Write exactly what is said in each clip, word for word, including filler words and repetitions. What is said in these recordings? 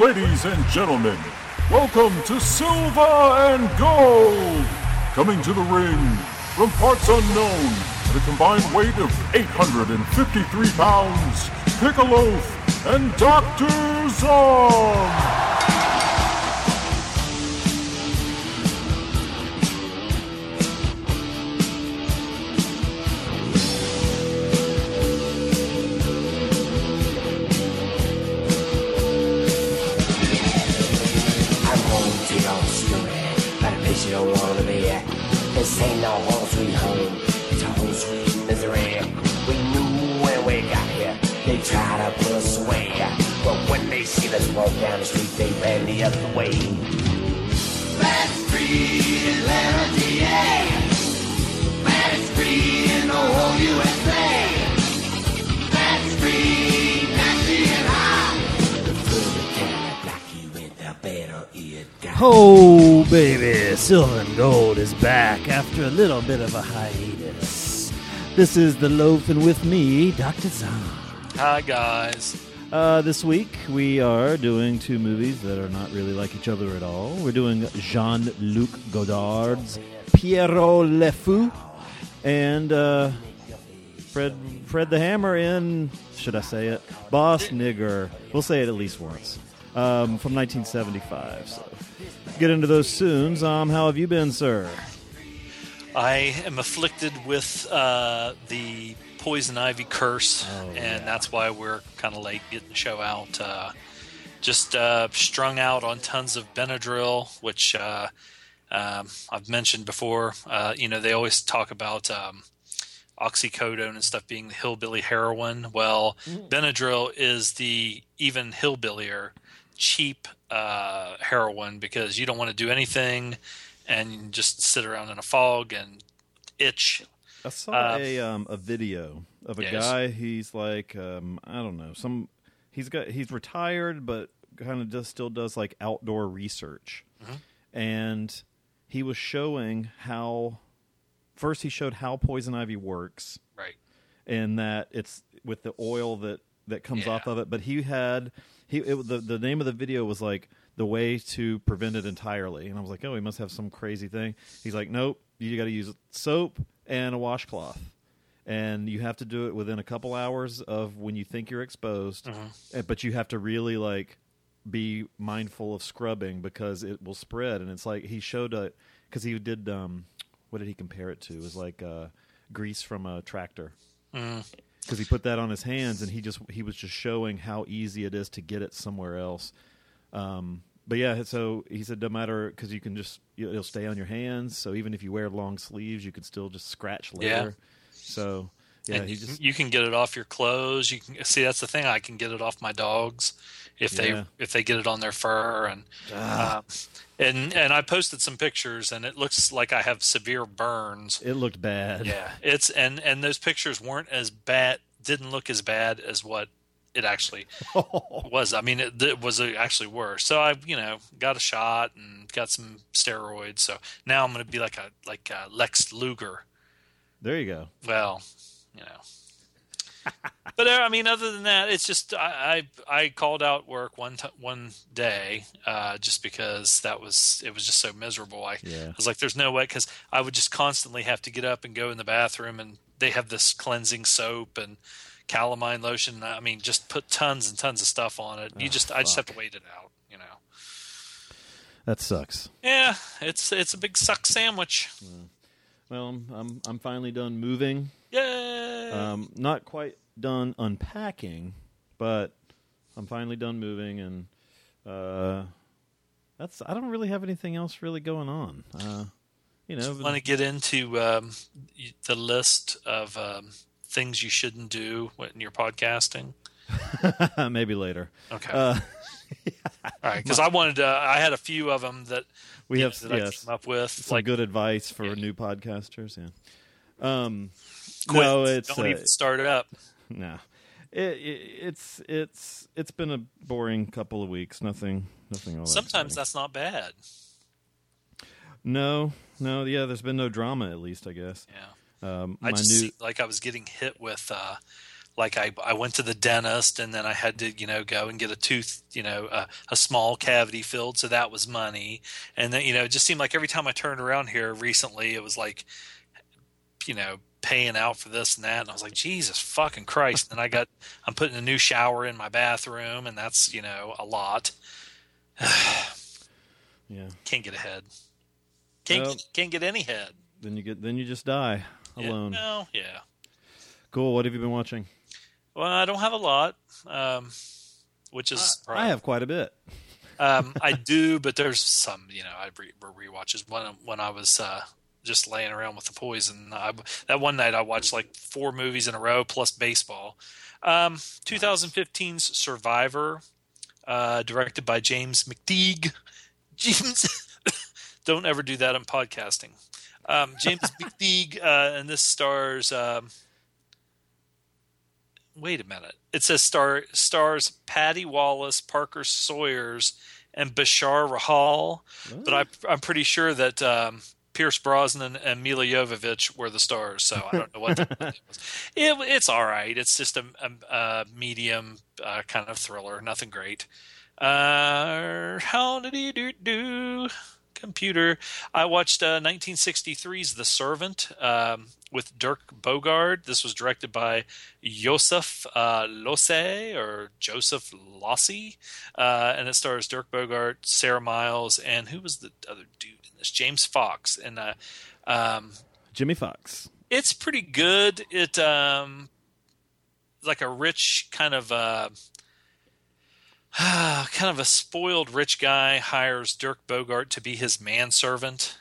Ladies and gentlemen, welcome to Silver and Gold! Coming to the ring from parts unknown, at a combined weight of eight hundred fifty-three pounds, Pick a Loaf and Doctor Zom! This ain't no home sweet home, it's a home sweet misery. We knew when we got here, they tried to pull us away, but when they see us walk down the street, they ran the other way. Let's free Atlanta, D A. Let's free in the whole U S A. Let's free Nancy and I. The further down the block you went, the better it got. Oh, baby, Silver and Gold is back after a little bit of a hiatus. This is The Loaf, and with me, Doctor Zahn. Hi, guys. Uh, this week, we are doing two movies that are not really like each other at all. We're doing Jean-Luc Godard's Pierrot le Fou and uh, Fred, Fred the Hammer in, should I say it, Boss Nigger. We'll say it at least once. Um, from nineteen seventy-five, so get into those soon. Um, how have you been, sir? I am afflicted with uh, the poison ivy curse, oh, and yeah. That's why we're kind of late getting the show out. Uh, just uh, strung out on tons of Benadryl, which uh, um, I've mentioned before. Uh, you know, they always talk about um, oxycodone and stuff being the hillbilly heroin. Well, mm. Benadryl is the even hillbillier cheap uh, heroin, because you don't want to do anything and just sit around in a fog and itch. I saw uh, a um, a video of a yes. guy. He's like um, I don't know some. He's got he's retired, but kind of just still does like outdoor research. Mm-hmm. And he was showing how first he showed how poison ivy works, right? And that it's with the oil that that comes yeah. off of it. But he had. He it, the the name of the video was like the way to prevent it entirely, and I was like, oh, he must have some crazy thing. He's like, nope, you got to use soap and a washcloth, and you have to do it within a couple hours of when you think you're exposed, uh-huh. but you have to really like be mindful of scrubbing because it will spread. And it's like he showed it because he did um what did he compare it to? It was like uh, grease from a tractor. Uh-huh. Because he put that on his hands, and he just he was just showing how easy it is to get it somewhere else. Um, but yeah, so he said no matter because you can just it'll stay on your hands. So even if you wear long sleeves, you can still just scratch later. Yeah. So yeah, and he just you can get it off your clothes. You can see that's the thing. I can get it off my dogs if they yeah. if they get it on their fur and ah. uh, and and I posted some pictures, and it looks like I have severe burns. It looked bad. Yeah, it's and, and those pictures weren't as bad. Didn't look as bad as what it actually was. I mean, it, it was actually worse. So I, you know, got a shot and got some steroids. So now I'm going to be like a like a Lex Luger. There you go. Well, you know. But I mean, other than that, it's just I I, I called out work one t- one day uh, just because that was it was just so miserable. I, yeah. I was like, there's no way, because I would just constantly have to get up and go in the bathroom, and they have this cleansing soap and calamine lotion. I mean, just put tons and tons of stuff on it. You oh, just fuck. I just have to wait it out. You know, that sucks. Yeah, it's it's a big suck sandwich. Yeah. Well, I'm I'm finally done moving. Yay! Um, not quite done unpacking, but I'm finally done moving, and uh, that's I don't really have anything else really going on. Uh, you know, want to get into um, the list of um, things you shouldn't do when you're podcasting? Maybe later. Okay. Uh, yeah. All right, because I wanted to, I had a few of them that we have that yes, I came up with some like, good advice for yeah. new podcasters. Yeah. Um. Quit. No, it's don't uh, even start it up. No, it, it, it's it's it's been a boring couple of weeks. Nothing, nothing. All sometimes that that's not bad. No, no, yeah. There's been no drama, at least I guess. Yeah. Um, I just new... see, like I was getting hit with uh, like I, I went to the dentist and then I had to, you know, go and get a tooth, you know, uh, a small cavity filled. So that was money. And then, you know, it just seemed like every time I turned around here recently, it was like, you know, paying out for this and that. And I was like, Jesus fucking Christ. And I got, I'm putting a new shower in my bathroom and that's, you know, a lot. Yeah. Can't get ahead. Can't, well, can't get any head. Then you get, then you just die alone. Yeah, no. Yeah. Cool. What have you been watching? Well, I don't have a lot, um, which is uh, I have quite a bit. um, I do, but there's some, you know, I re- rewatches. When when I was uh, just laying around with the poison, I, that one night I watched like four movies in a row plus baseball. Um, twenty fifteen's Survivor, uh, directed by James McTeague. James, don't ever do that in podcasting. Um, James McTeague, uh, and this stars. Um, Wait a minute. It says star, stars Patty Wallace, Parker Sawyers, and Bashar Rahal. Ooh. But I, I'm pretty sure that um, Pierce Brosnan and Mila Jovovich were the stars. So I don't know what that was. It, it's all right. It's just a, a, a medium uh, kind of thriller. Nothing great. Uh, how did he do do? Computer. I watched uh, nineteen sixty-three's The Servant um, with Dirk Bogarde. This was directed by Josef uh, Losey or Josef Losey, uh, and it stars Dirk Bogarde, Sarah Miles, and who was the other dude in this? James Fox and uh, um, Jimmy Fox. It's pretty good. It um, like a rich kind of. Uh, kind of a spoiled rich guy hires Dirk Bogarde to be his manservant.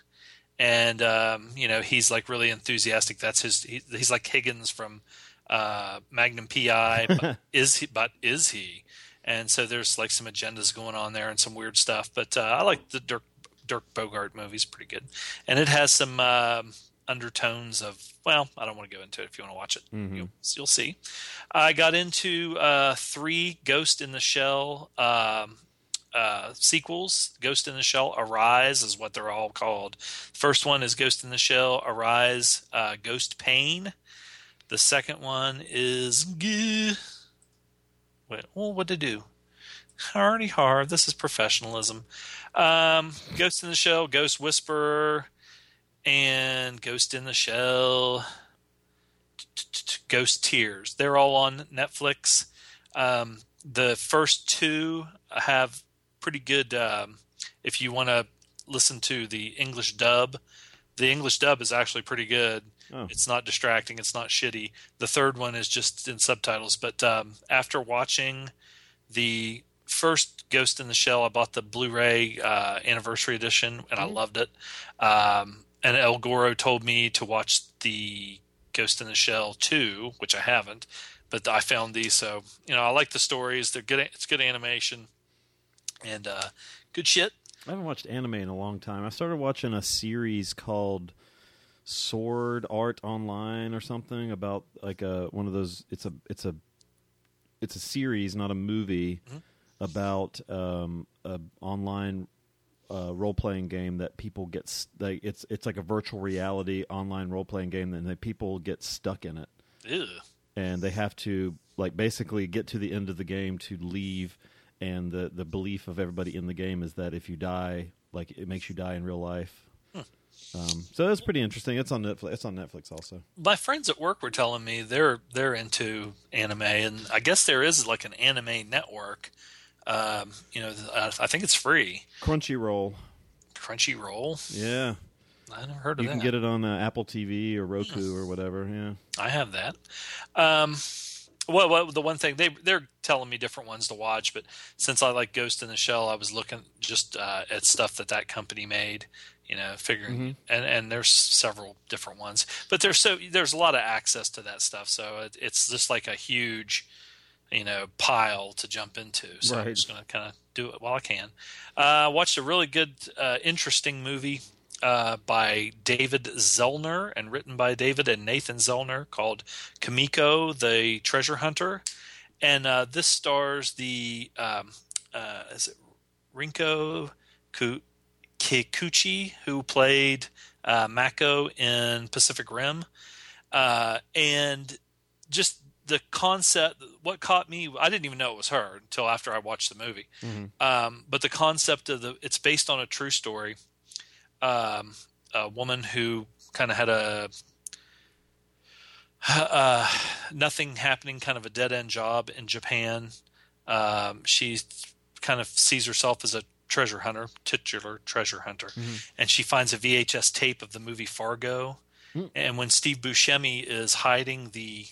And, um, you know, he's like really enthusiastic. That's his, he, he's like Higgins from, uh, Magnum P I, but is he, but is he? And so there's like some agendas going on there and some weird stuff, but, uh, I like the Dirk, Dirk Bogarde movies pretty good. And it has some, um, undertones of, well, I don't want to go into it. If you want to watch it, mm-hmm. you'll, you'll see. I got into uh, three Ghost in the Shell um, uh, sequels. Ghost in the Shell Arise is what they're all called. First one is Ghost in the Shell Arise, uh, Ghost Pain. The second one is Wait, well, what to do? Hardy hard. This is professionalism. Um, Ghost in the Shell, Ghost Whisperer. And Ghost in the Shell, Ghost Tears. They're all on Netflix. Um, the first two have pretty good, um, if you want to listen to the English dub, the English dub is actually pretty good. Oh. It's not distracting. It's not shitty. The third one is just in subtitles. But um, after watching the first Ghost in the Shell, I bought the Blu-ray uh, anniversary edition, and mm-hmm. I loved it. Um And El Goro told me to watch the Ghost in the Shell two, which I haven't, but I found these. So, you know, I like the stories. They're good. It's good animation and uh, good shit. I haven't watched anime in a long time. I started watching a series called Sword Art Online or something about like a one of those. It's a it's a it's a series, not a movie, mm-hmm. about um, a online. Uh, role-playing game that people get they, it's it's like a virtual reality online role-playing game and the people get stuck in it. Ew. And they have to like basically get to the end of the game to leave, and the, the belief of everybody in the game is that if you die, like it makes you die in real life. Huh. Um, so that's pretty interesting. It's on Netflix. It's on Netflix also. My friends at work were telling me they're they're into anime, and I guess there is like an anime network. Um, you know, I think it's free. Crunchyroll. Crunchyroll? Yeah. I never heard of that. You can get it on uh, Apple T V or Roku mm. or whatever, yeah. I have that. Um, well, well, the one thing, they, they're telling me different ones to watch, but since I like Ghost in the Shell, I was looking just uh, at stuff that that company made, you know, figuring, mm-hmm. and, and there's several different ones. But there's, so, there's a lot of access to that stuff, so it, it's just like a huge... you know, pile to jump into. So right. I'm just going to kind of do it while I can. I uh, watched a really good, uh, interesting movie uh, by David Zellner and written by David and Nathan Zellner called Kamiko, the Treasure Hunter. And uh, this stars the, um, uh, is it Rinko Kikuchi, who played uh, Mako in Pacific Rim. Uh, and just... the concept, what caught me, I didn't even know it was her until after I watched the movie. Mm-hmm. Um, but the concept of the, it's based on a true story. Um, a woman who kind of had a uh, nothing happening, kind of a dead end job in Japan. Um, she kind of sees herself as a treasure hunter, titular treasure hunter. Mm-hmm. And she finds a V H S tape of the movie Fargo. Mm-hmm. And when Steve Buscemi is hiding the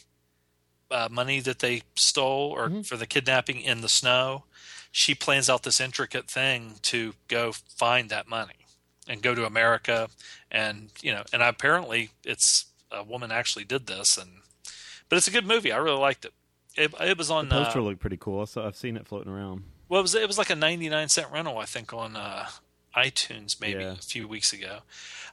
Uh, money that they stole or mm-hmm. for the kidnapping in the snow, she plans out this intricate thing to go find that money and go to America. And, you know, and apparently it's a woman actually did this, and, but it's a good movie. I really liked it. It, it was on, the poster uh, looked pretty cool. So I've seen it floating around. Well, it was, it was like a ninety-nine cent rental, I think, on uh iTunes maybe yeah. a few weeks ago.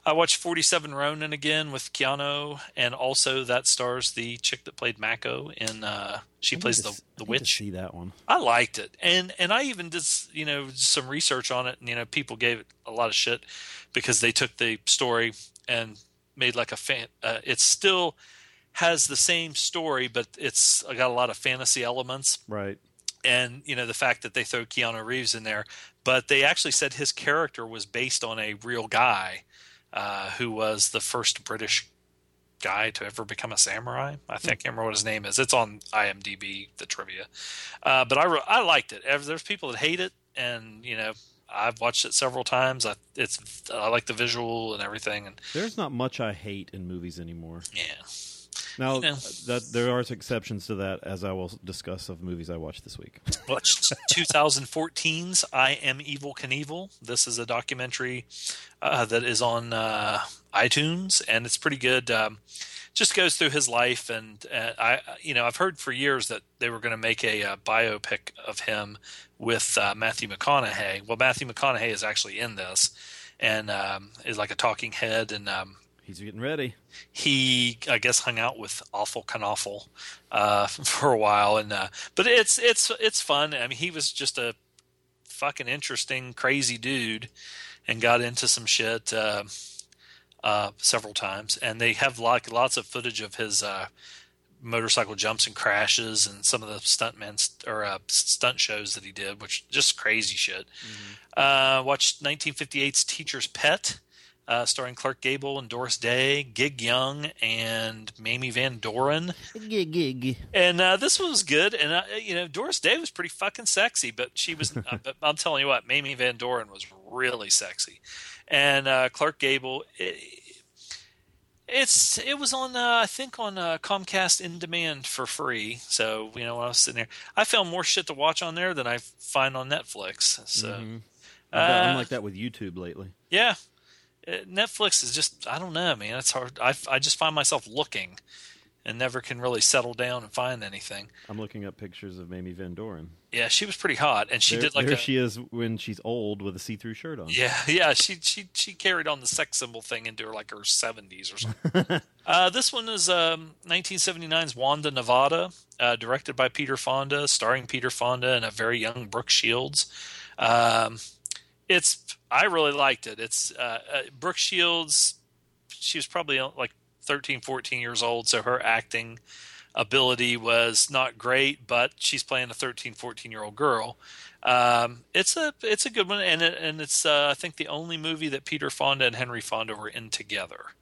I watched forty-seven Ronin again with Keanu, and also that stars the chick that played Mako, and uh, she I plays to, the the I witch. See that one? I liked it, and and I even did you know some research on it, and you know people gave it a lot of shit because they took the story and made like a fan. Uh, it still has the same story, but it's got a lot of fantasy elements, right? And you know the fact that they throw Keanu Reeves in there, but they actually said his character was based on a real guy. Uh, who was the first British guy to ever become a samurai. I think I can't remember what his name is. It's on IMDb, the trivia. Uh, but I, re- I liked it. There's people that hate it, and you know I've watched it several times. I it's I like the visual and everything. And there's not much I hate in movies anymore. Yeah. Now you know, that, there are exceptions to that, as I will discuss of movies I watched this week. Watched twenty fourteen's I Am Evel Knievel. This is a documentary uh, that is on uh, iTunes, and it's pretty good. Um, just goes through his life, and uh, I, you know, I've heard for years that they were going to make a, a biopic of him with uh, Matthew McConaughey. Well, Matthew McConaughey is actually in this, and um, is like a talking head, and um, he's getting ready. He, I guess, hung out with Awful Knawful uh, for a while, and uh, but it's it's it's fun. I mean, he was just a fucking interesting, crazy dude, and got into some shit uh, uh, several times. And they have like lots of footage of his uh, motorcycle jumps and crashes, and some of the stuntmen st- or uh, stunt shows that he did, which just crazy shit. Mm-hmm. Uh, watched nineteen fifty-eight's Teacher's Pet. Uh, starring Clark Gable and Doris Day, Gig Young, and Mamie Van Doren. Gig, gig. And uh, this one was good. And, uh, you know, Doris Day was pretty fucking sexy, but she was, uh, but I'm telling you what, Mamie Van Doren was really sexy. And uh, Clark Gable, it, it's, it was on, uh, I think, on uh, Comcast In Demand for free. So, you know, when I was sitting there, I found more shit to watch on there than I find on Netflix. So, mm-hmm. I'm uh, like that with YouTube lately. Yeah. Netflix is just, I don't know, man. It's hard. I, I just find myself looking and never can really settle down and find anything. I'm looking up pictures of Mamie Van Doren. Yeah, she was pretty hot, and she there, did like there a, she is when she's old with a see-through shirt on. Yeah, yeah. She she she carried on the sex symbol thing into her like her seventies or something. uh, this one is um, nineteen seventy-nine's Wanda Nevada, uh, directed by Peter Fonda, starring Peter Fonda and a very young Brooke Shields. Um, it's I really liked it. It's uh, uh, Brooke Shields. She was probably like thirteen, fourteen years old, so her acting ability was not great, but she's playing a thirteen, fourteen year old girl. Um, it's a it's a good one, and it, and it's uh, I think the only movie that Peter Fonda and Henry Fonda were in together,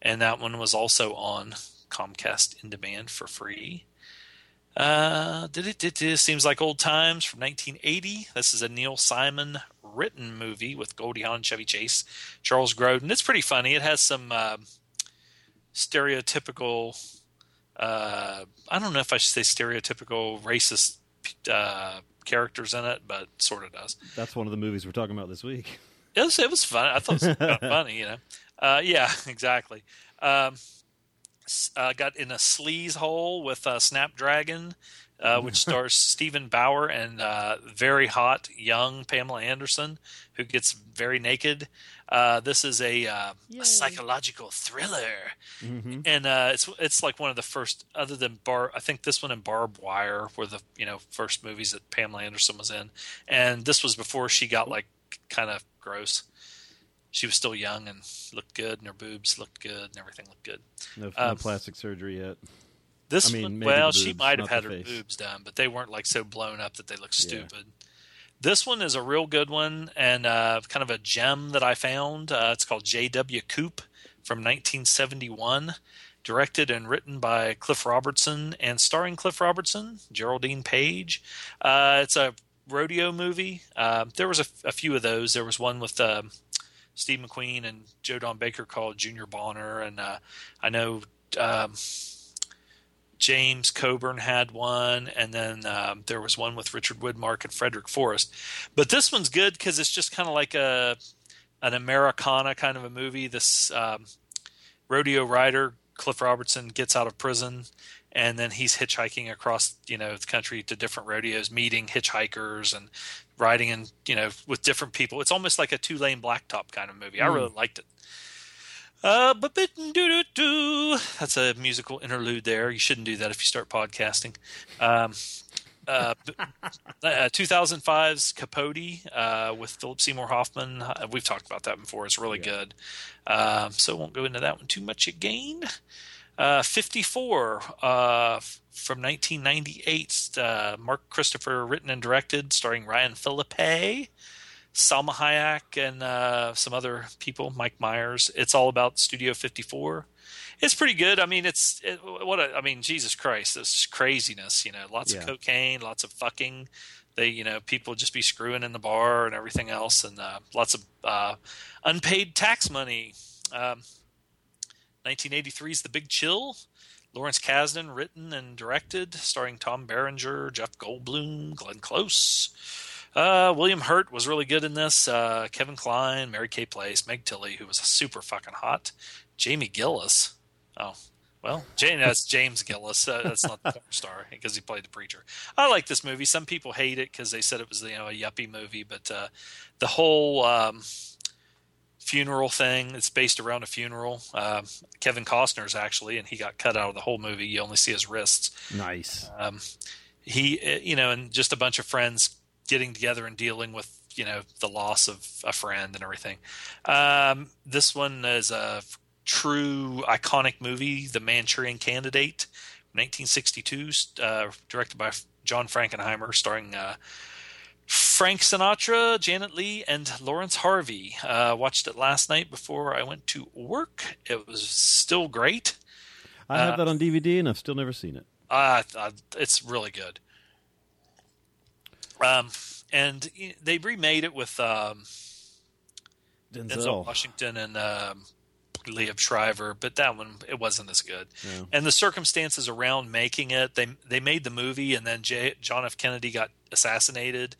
and that one was also on Comcast In Demand for free. Uh, did it? Did it? Seems Like Old Times from nineteen eighty. This is a Neil Simon written movie with Goldie Hawn, Chevy Chase, Charles Grodin. It's pretty funny. It has some uh, stereotypical, uh, I don't know if I should say stereotypical racist uh, characters in it, but sort of does. That's one of the movies we're talking about this week. It was, it was fun. I thought it was kind of funny, you know. Uh, yeah, exactly. Um, uh, got in a sleaze hole with uh, Snapdragon. Uh, which stars Stephen Bauer and uh, very hot young Pamela Anderson, who gets very naked. Uh, this is a, uh, a psychological thriller, mm-hmm. and uh, it's it's like one of the first, other than Bar. I think this one and Barbed Wire were the you know first movies that Pamela Anderson was in, and this was before she got like kind of gross. She was still young and looked good, and her boobs looked good, and everything looked good. No, no um, plastic surgery yet. This I mean, one, well, boobs, she might have had her face. boobs done, but they weren't like so blown up that they look stupid. Yeah. This one is a real good one and uh, kind of a gem that I found. Uh, it's called J W Coupe from nineteen seventy-one, directed and written by Cliff Robertson and starring Cliff Robertson, Geraldine Page. Uh, it's a rodeo movie. Uh, there was a, a few of those. There was one with uh, Steve McQueen and Joe Don Baker called Junior Bonner, and uh, I know. Um, James Coburn had one, and then um, there was one with Richard Widmark and Frederick Forrest. But this one's good because it's just kind of like a an Americana kind of a movie. This um, rodeo rider, Cliff Robertson, gets out of prison, and then he's hitchhiking across you know the country to different rodeos, meeting hitchhikers and riding in you know with different people. It's almost like a two lane blacktop kind of movie. Mm. I really liked it. Uh, but doo doo doo. That's a musical interlude there. You shouldn't do that if you start podcasting. Um, uh, uh, two thousand five's Capote uh, with Philip Seymour Hoffman. We've talked about that before. It's really yeah. good. Um, so won't go into that one too much again. Uh, fifty-four uh, from nineteen ninety-eight. Uh, Mark Christopher, written and directed, starring Ryan Phillippe, Salma Hayek, and uh, some other people, Mike Myers. It's all about Studio fifty-four. It's pretty good. I mean, it's it, what a, I mean, Jesus Christ, this craziness, you know, lots yeah. of cocaine, lots of fucking. They, you know, people just be screwing in the bar and everything else, and uh, lots of uh, unpaid tax money. Um, nineteen eighty-three's The Big Chill. Lawrence Kasdan, written and directed, starring Tom Berenger, Jeff Goldblum, Glenn Close. Uh, William Hurt was really good in this. Uh, Kevin Kline, Mary Kay Place, Meg Tilly, who was super fucking hot. Jamie Gillis. Oh, well, Jane, that's James Gillis. Uh, that's not the porn star because he played the preacher. I like this movie. Some people hate it because they said it was you know a yuppie movie, but uh, the whole um, funeral thing. It's based around a funeral. Uh, Kevin Costner's actually, and he got cut out of the whole movie. You only see his wrists. Nice. Um, he, you know, and just a bunch of friends getting together and dealing with, you know, the loss of a friend and everything. Um, this one is a true iconic movie, The Manchurian Candidate, nineteen sixty-two, uh, directed by John Frankenheimer, starring uh, Frank Sinatra, Janet Leigh, and Lawrence Harvey. Uh, watched it last night before I went to work. It was still great. I have uh, that on D V D, and I've still never seen it. Uh, it's really good. Um, and they remade it with um, Denzel. Denzel Washington and um, Liev Shriver, but that one, it wasn't as good. Yeah. And the circumstances around making it, they they made the movie, and then J- John F. Kennedy got assassinated,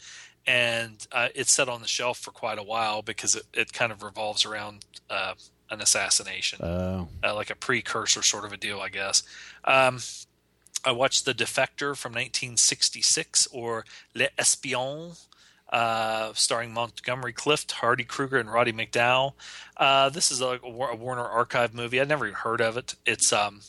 and uh, it sat on the shelf for quite a while because it, it kind of revolves around uh, an assassination, oh. uh, like a precursor sort of a deal, I guess. Um I watched The Defector from nineteen sixty-six, or L'Espion, uh, starring Montgomery Clift, Hardy Kruger, and Roddy McDowall. Uh, this is a, a Warner Archive movie. I'd never even heard of it. It's um,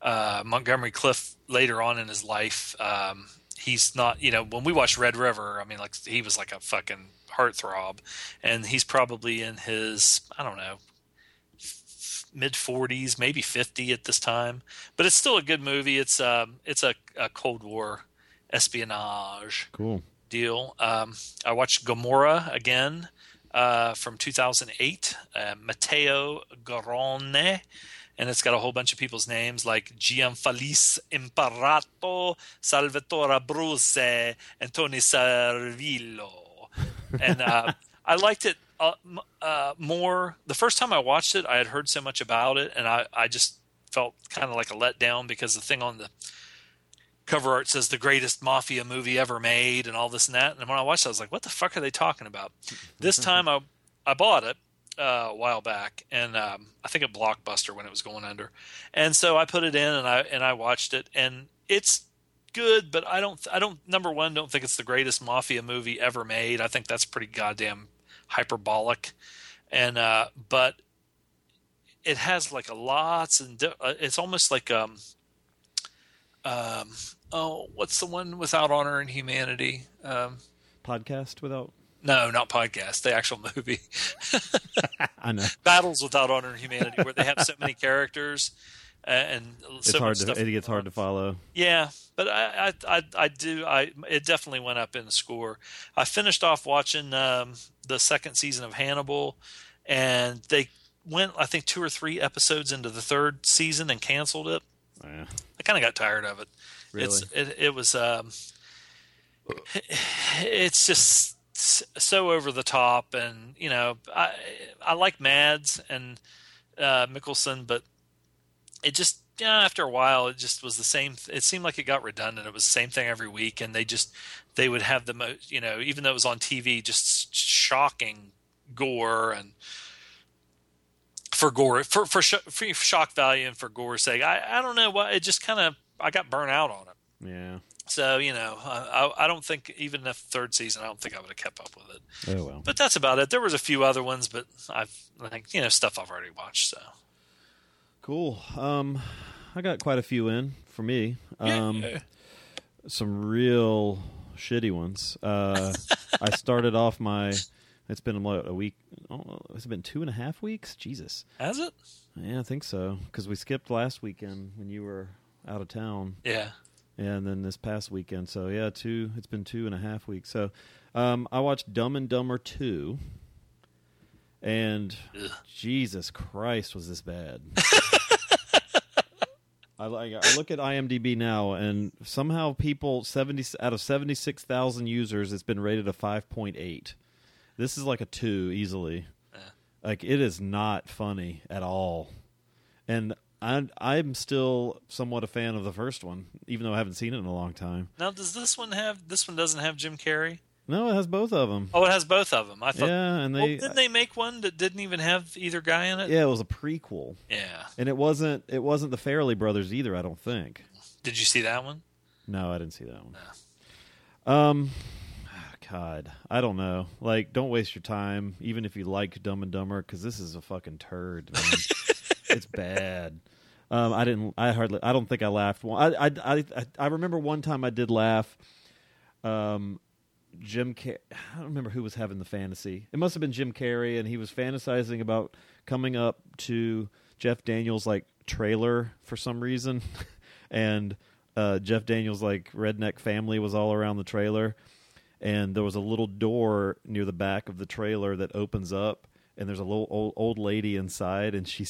uh, Montgomery Clift later on in his life. Um, he's not, you know, when we watched Red River, I mean, like he was like a fucking heartthrob. And he's probably in his, I don't know, mid forties, maybe fifty at this time, but it's still a good movie. It's um, it's a, a Cold War espionage cool deal. Um, I watched Gomorrah again uh, from two thousand eight, uh, Matteo Garrone, and it's got a whole bunch of people's names like Gianfelice Imparato, Salvatore Abruzzi, and Tony Servillo, and uh, I liked it. Uh, uh, more the first time I watched it, I had heard so much about it, and I, I just felt kind of like a letdown because the thing on the cover art says the greatest mafia movie ever made and all this and that. And when I watched it, I was like, what the fuck are they talking about? This time I I bought it uh, a while back, and um, I think at Blockbuster when it was going under. And so I put it in and I and I watched it, and it's good, but I don't I don't number one don't think it's the greatest mafia movie ever made. I think that's pretty goddamn hyperbolic, and uh but it has like a lots and di- it's almost like um um oh what's the one without honor and humanity um podcast without no not podcast the actual movie I know Battles Without Honor and Humanity, where they have so many characters Uh, and it's so hard to, it gets hard to follow. Yeah, but I, I, I, I do. I it definitely went up in the score. I finished off watching um, the second season of Hannibal, and they went, I think, two or three episodes into the third season and canceled it. Oh, yeah. I kind of got tired of it. Really? It's, it, it was. Um, it's just so over the top, and you know, I I like Mads and uh, Mikkelsen, but it just, you know, after a while, it just was the same. It seemed like it got redundant. It was the same thing every week, and they just they would have the most, you know, even though it was on T V, just shocking gore and for gore for for, sh- for shock value and for gore's sake. I, I don't know why it just kind of I got burnt out on it. Yeah. So, you know, I, I don't think even the third season, I don't think I would have kept up with it. Oh well. But that's about it. There was a few other ones, but I've I think you know stuff I've already watched. So. Cool. Um, I got quite a few in for me. Um, yeah. Some real shitty ones. Uh, I started off my. It's been what, a week. Oh, it's been two and a half weeks. Jesus. Has it? Yeah, I think so. Because we skipped last weekend when you were out of town. Yeah. And then this past weekend. So yeah, two. It's been two and a half weeks. So, um, I watched Dumb and Dumber two. And ugh. Jesus Christ, was this bad? I, I, I look at IMDb now, and somehow people seventy out of seventy-six thousand users, it's been rated a five point eight. This is like a two easily. Uh. Like, it is not funny at all. And I, I'm still somewhat a fan of the first one, even though I haven't seen it in a long time. Now, does this one have? This one doesn't have Jim Carrey. No, it has both of them. Oh, it has both of them. I thought. Yeah, and they well, didn't they make one that didn't even have either guy in it? Yeah, it was a prequel. Yeah, and it wasn't. It wasn't the Farrelly brothers either. I don't think. Did you see that one? No, I didn't see that one. No. Um, God, I don't know. Like, don't waste your time, even if you like Dumb and Dumber, because this is a fucking turd, man. It's bad. Um, I didn't. I hardly. I don't think I laughed. One. I. I. I. I remember one time I did laugh. Um. Jim Car- I don't remember who was having the fantasy. It must have been Jim Carrey, and he was fantasizing about coming up to Jeff Daniels' like trailer for some reason, and uh, Jeff Daniels' like redneck family was all around the trailer, and there was a little door near the back of the trailer that opens up, and there's a little old, old lady inside, and she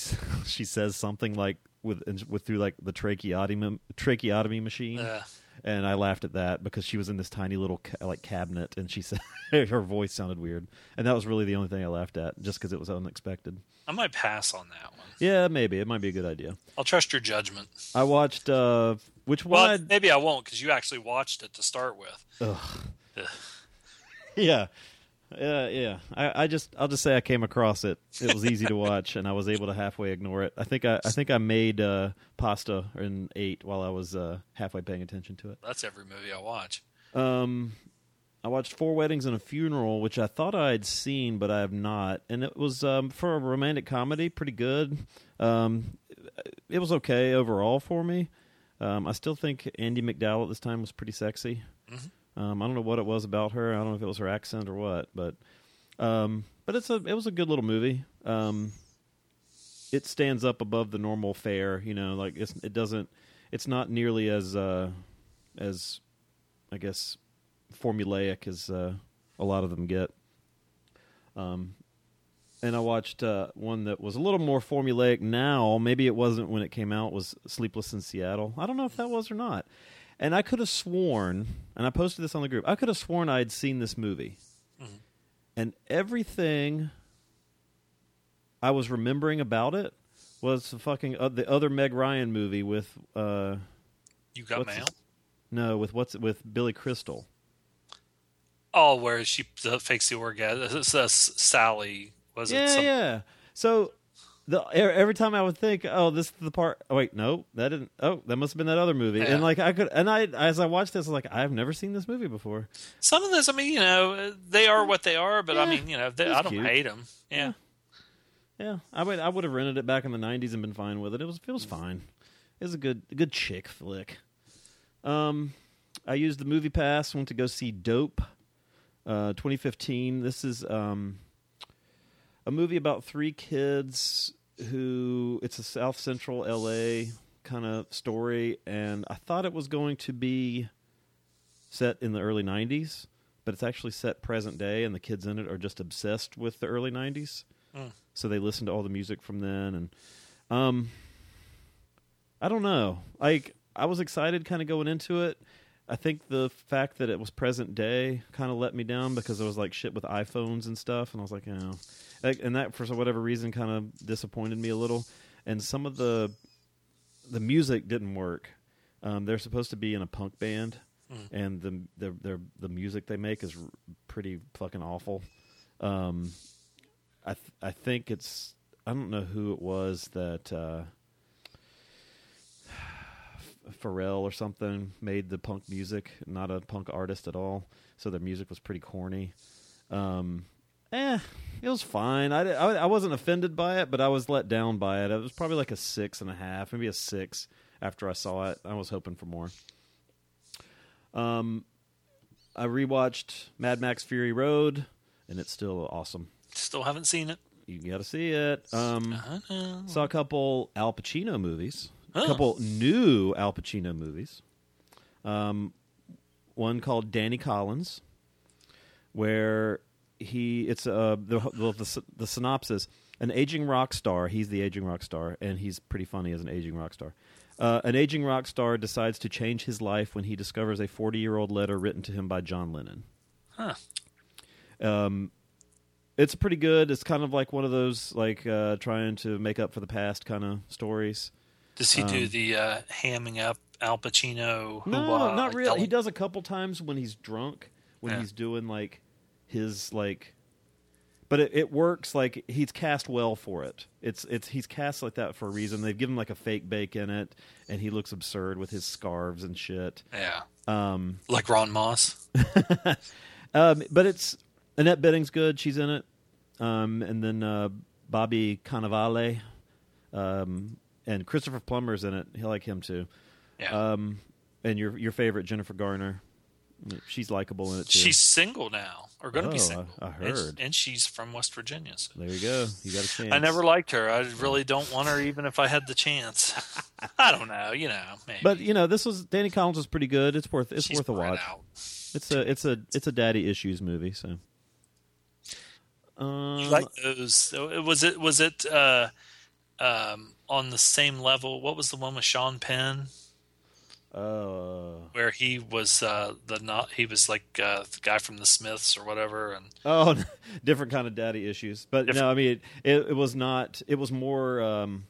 she says something like with with through like the tracheotomy tracheotomy machine. Uh. And I laughed at that because she was in this tiny little ca- like cabinet, and she said her voice sounded weird, and that was really the only thing I laughed at, just because it was unexpected. I might pass on that one. Yeah, maybe it might be a good idea. I'll trust your judgment. I watched uh, which well, one? I... Maybe I won't, because you actually watched it to start with. Ugh. yeah, yeah, yeah. I, I just I'll just say I came across it. It was easy to watch, and I was able to halfway ignore it. I think I, I think I made uh, pasta and ate while I was uh, halfway paying attention to it. That's every movie I watch. Um, I watched Four Weddings and a Funeral, which I thought I had seen, but I have not. And it was um, for a romantic comedy, pretty good. Um, it was okay overall for me. Um, I still think Andy McDowell at this time was pretty sexy. Mm-hmm. Um, I don't know what it was about her. I don't know if it was her accent or what, but um, but it's a it was a good little movie. Um, it stands up above the normal fare, you know. Like it's, it doesn't. It's not nearly as uh, as I guess formulaic as uh, a lot of them get. Um, and I watched uh, one that was a little more formulaic now. Maybe it wasn't when it came out. Was Sleepless in Seattle? I don't know if that was or not. And I could have sworn, and I posted this on the group, I could have sworn I had seen this movie. Mm-hmm. And everything I was remembering about it was the fucking uh, the other Meg Ryan movie with... Uh, you Got Mail? His, no, with what's with Billy Crystal. Oh, where she fakes the orgasm. It's, uh, Sally, was yeah, it? Some- yeah, so... The, every time I would think, oh, this is the part. Oh, wait, no, that didn't. Oh, that must have been that other movie. Yeah. And like I could, and I as I watched this, I was like, I've never seen this movie before. Some of this, I mean, you know, they are what they are, but yeah, I mean, you know, they, I don't cute. hate them. Yeah. yeah, yeah. I would, I would have rented it back in the nineties and been fine with it. It was, it was fine. It was a good, good chick flick. Um, I used the Movie Pass. Went to go see Dope, uh, twenty fifteen. This is um. A movie about three kids who, it's a South Central L A kind of story, and I thought it was going to be set in the early nineties, but it's actually set present day, and the kids in it are just obsessed with the early nineties. Mm. So they listen to all the music from then, and um, I don't know. Like, I was excited kind of going into it. I think the fact that it was present day kind of let me down because it was like shit with iPhones and stuff, and I was like, you know, and that for whatever reason kind of disappointed me a little. And some of the the music didn't work. Um, they're supposed to be in a punk band, mm. and the the their, the music they make is pretty fucking awful. Um, I th- I think it's I don't know who it was that. Uh, Pharrell or something made the punk music, not a punk artist at all, so their music was pretty corny. Um, eh, it was fine. I, I, I wasn't offended by it, but I was let down by it. It was probably like a six and a half, maybe a six after I saw it. I was hoping for more. Um, I rewatched Mad Max Fury Road, and it's still awesome. Still haven't seen it. You gotta see it. Um, saw a couple Al Pacino movies. A couple new Al Pacino movies. Um, one called Danny Collins, where he it's uh the the, the the synopsis: an aging rock star. He's the aging rock star, and he's pretty funny as an aging rock star. Uh, an aging rock star decides to change his life when he discovers a forty-year-old letter written to him by John Lennon. Huh. Um. It's pretty good. It's kind of like one of those like uh, trying to make up for the past kind of stories. Does he um, do the uh, hamming up Al Pacino? No, hoo-wah, not really. Del- he does a couple times when he's drunk, when yeah. he's doing like his like. But it, it works. Like he's cast well for it. It's it's he's cast like that for a reason. They've given him like a fake bake in it, and he looks absurd with his scarves and shit. Yeah, um, like Ron Moss. um, but it's Annette Bening's good. She's in it, um, and then uh, Bobby Cannavale. Um, And Christopher Plummer's in it. He like him too. Yeah. Um, and your your favorite Jennifer Garner, she's likable in it too. She's single now, or going to oh, be single. I, I heard. And, and she's from West Virginia. So. There you go. You got a chance. I never liked her. I really don't want her, even if I had the chance. I don't know. You know. Maybe. But you know, this was Danny Collins was pretty good. It's worth it's she's worth a watch. Out. It's a it's a it's a daddy issues movie. So. Um, you like those? Was it was it? Uh, um. On the same level, what was the one with Sean Penn? Oh, where he was uh, the not he was like uh, the guy from The Smiths or whatever, and oh, different kind of daddy issues. But different. no, I mean it, it was not. It was more. Um,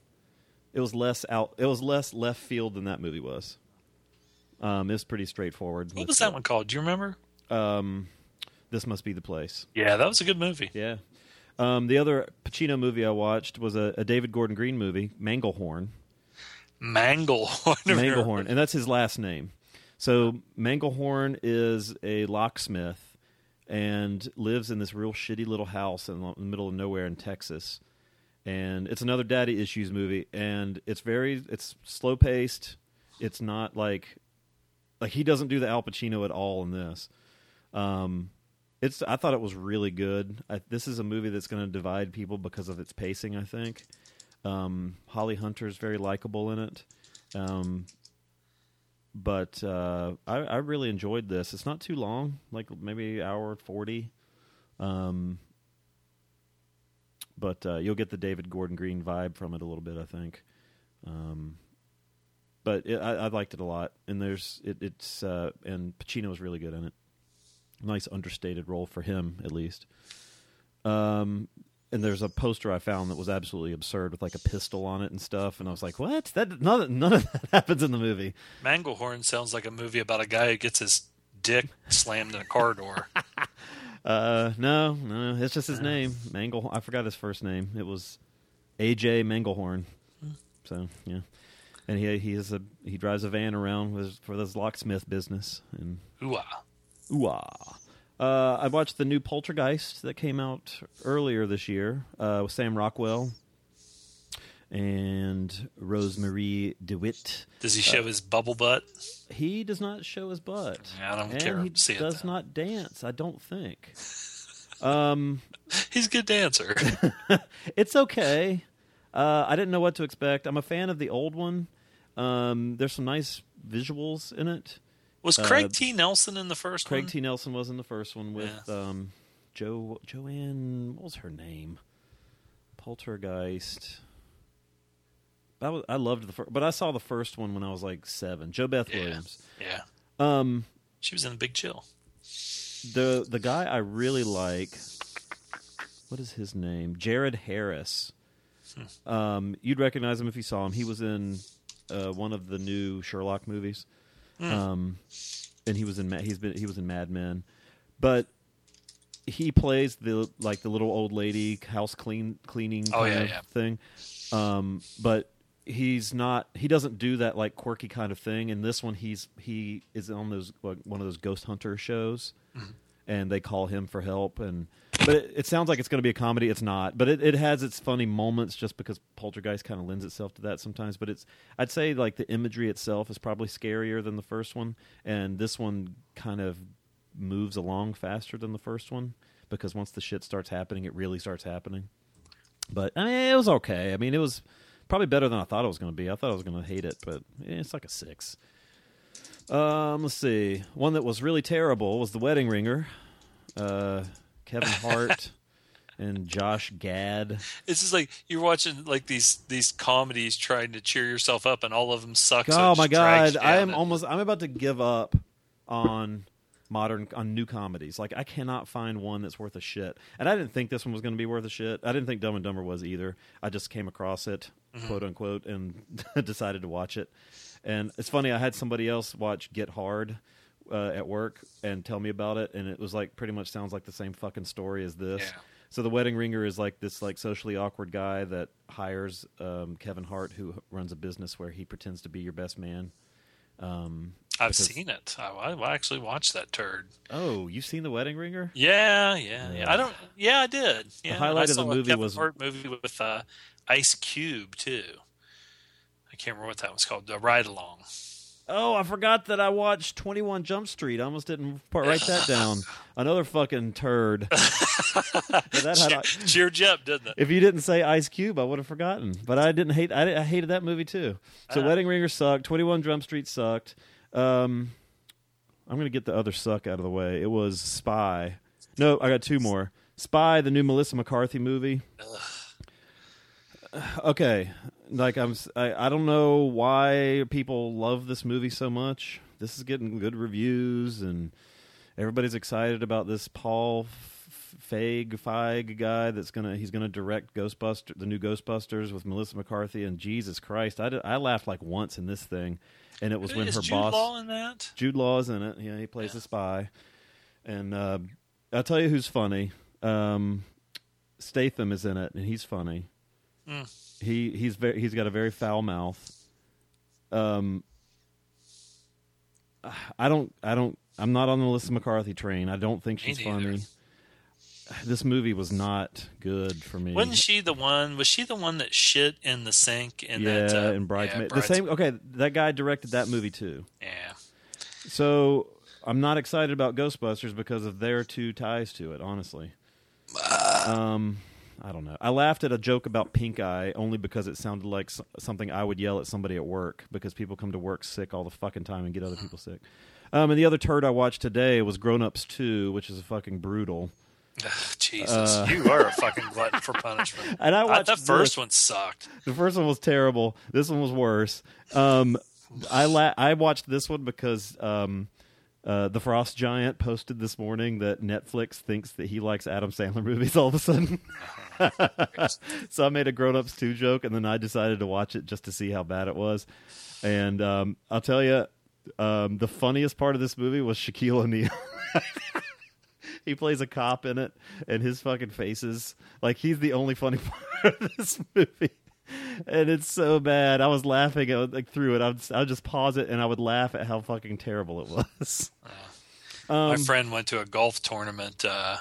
it was less out. It was less left field than that movie was. Um, it was pretty straightforward. What was that it. one called? Do you remember? Um, This Must Be the Place. Yeah, that was a good movie. Yeah. Um, the other Pacino movie I watched was a, a David Gordon Green movie, Manglehorn. Manglehorn. Manglehorn, and that's his last name. So Manglehorn is a locksmith and lives in this real shitty little house in the middle of nowhere in Texas. And it's another daddy issues movie, and it's very it's slow paced. It's not like like he doesn't do the Al Pacino at all in this. Um, It's. I thought it was really good. I, this is a movie that's going to divide people because of its pacing, I think. Um, Holly Hunter's very likable in it. Um, but uh, I, I really enjoyed this. It's not too long, like maybe hour forty. Um, but uh, you'll get the David Gordon Green vibe from it a little bit, I think. Um, but it, I, I liked it a lot. And there's it, it's uh, and Pacino's really good in it. Nice understated role for him, at least. Um, and there's a poster I found that was absolutely absurd with like a pistol on it and stuff. And I was like, what? That none, none of that happens in the movie. Manglehorn sounds like a movie about a guy who gets his dick slammed in a car door. uh, no, no, it's just his name. Mangle. I forgot his first name. It was A J Manglehorn. So, yeah. And he he is a he drives a van around with, for this locksmith business. And ooh-ah. Ooh, ah. Uh, I watched the new Poltergeist that came out earlier this year uh, with Sam Rockwell and Rosemarie DeWitt. Does he show uh, his bubble butt? He does not show his butt. I don't and care. He See does it, not dance, I don't think. um, He's a good dancer. It's okay. Uh, I didn't know what to expect. I'm a fan of the old one. Um, there's some nice visuals in it. Was Craig uh, T. Nelson in the first Craig one? Craig T. Nelson was in the first one with yes. um, Jo Joanne. What was her name? Poltergeist. I, was, I loved the first, but I saw the first one when I was like seven. Jo Beth yeah. Williams. Yeah. Um, she was in The Big Chill. The the guy I really like. What is his name? Jared Harris. Hmm. Um, you'd recognize him if you saw him. He was in uh, one of the new Sherlock movies. Mm. Um, and he was in he's been he was in Mad Men, but he plays the like the little old lady house clean cleaning kind oh, yeah, of yeah. thing. Um, but he's not he doesn't do that like quirky kind of thing. In this one, he's he is on those like, one of those ghost hunter shows, mm. and they call him for help. And but it, it sounds like it's going to be a comedy. It's not, but it, it has its funny moments just because Poltergeist kind of lends itself to that sometimes. But it's I'd say like the imagery itself is probably scarier than the first one, and this one kind of moves along faster than the first one because once the shit starts happening, it really starts happening. But I mean, it was okay. I mean, it was probably better than I thought it was going to be. I thought I was going to hate it, but eh, it's like a six. Um, let's see. One that was really terrible was The Wedding Ringer. Uh, Kevin Hart and Josh Gad. It's just like you're watching like these these comedies trying to cheer yourself up, and all of them suck. Oh so my god! I am and... almost. I'm about to give up on. Modern on new comedies. Like I cannot find one that's worth a shit, and I didn't think this one was going to be worth a shit. I didn't think Dumb and Dumber was either. I just came across it, mm-hmm. quote unquote, and decided to watch it. And it's funny, I had somebody else watch Get Hard uh, at work and tell me about it, and it was like pretty much sounds like the same fucking story as this. Yeah. So The Wedding Ringer is like this like socially awkward guy that hires um, Kevin Hart, who runs a business where he pretends to be your best man. Um, I've because, seen it. I, I actually watched that turd. Oh, you've seen The Wedding Ringer? Yeah, yeah, yeah. I don't. Yeah, I did. Yeah, the highlight of the movie Kevin was Hart movie with uh, Ice Cube too. I can't remember what that was called. The Ride Along. Oh, I forgot that I watched twenty-one Jump Street. I almost didn't write that down. Another fucking turd. That had a, cheered you up, didn't it? If you didn't say Ice Cube, I would have forgotten. But I didn't hate. I, I hated that movie too. So uh, Wedding Ringer sucked. twenty-one Jump Street sucked. Um, I'm going to get the other suck out of the way. It was Spy. No, I got two more. Spy, the new Melissa McCarthy movie. Ugh. Okay, like I'm, I, I don't know why people love this movie so much. This is getting good reviews, and everybody's excited about this Paul Feig, Feig guy that's gonna he's gonna direct Ghostbusters, the new Ghostbusters with Melissa McCarthy. And Jesus Christ, I, did, I laughed like once in this thing, and it was is when her Jude boss Law in that? Jude Law is in it. Yeah, he plays yeah. a spy, and uh, I'll tell you who's funny. Um, Statham is in it, and he's funny. Mm. He he's very, he's got a very foul mouth. Um, I don't I don't I'm not on the Melissa McCarthy train. I don't think she's funny. This movie was not good for me. Wasn't she the one? Was she the one that shit in the sink? And yeah, that, uh, and Bridesmaid. Yeah, the same. Okay, that guy directed that movie too. Yeah. So I'm not excited about Ghostbusters because of their two ties to it. Honestly. Um. I don't know. I laughed at a joke about pink eye only because it sounded like something I would yell at somebody at work because people come to work sick all the fucking time and get other people sick. Um, and the other turd I watched today was Grown Ups two, which is a fucking brutal. Ugh, Jesus, uh, you are a fucking glutton for punishment. And I watched I, the first this. one sucked. The first one was terrible. This one was worse. Um, I la- I watched this one because um, Uh, the Frost Giant posted this morning that Netflix thinks that he likes Adam Sandler movies all of a sudden. So I made a Grown Ups two joke, and then I decided to watch it just to see how bad it was. And um, I'll tell you, um, the funniest part of this movie was Shaquille O'Neal. He plays a cop in it, and his fucking faces. Like, he's the only funny part of this movie. And it's so bad. I was laughing at, like, through it. I would, I would just pause it, and I would laugh at how fucking terrible it was. Uh, um, my friend went to a golf tournament uh,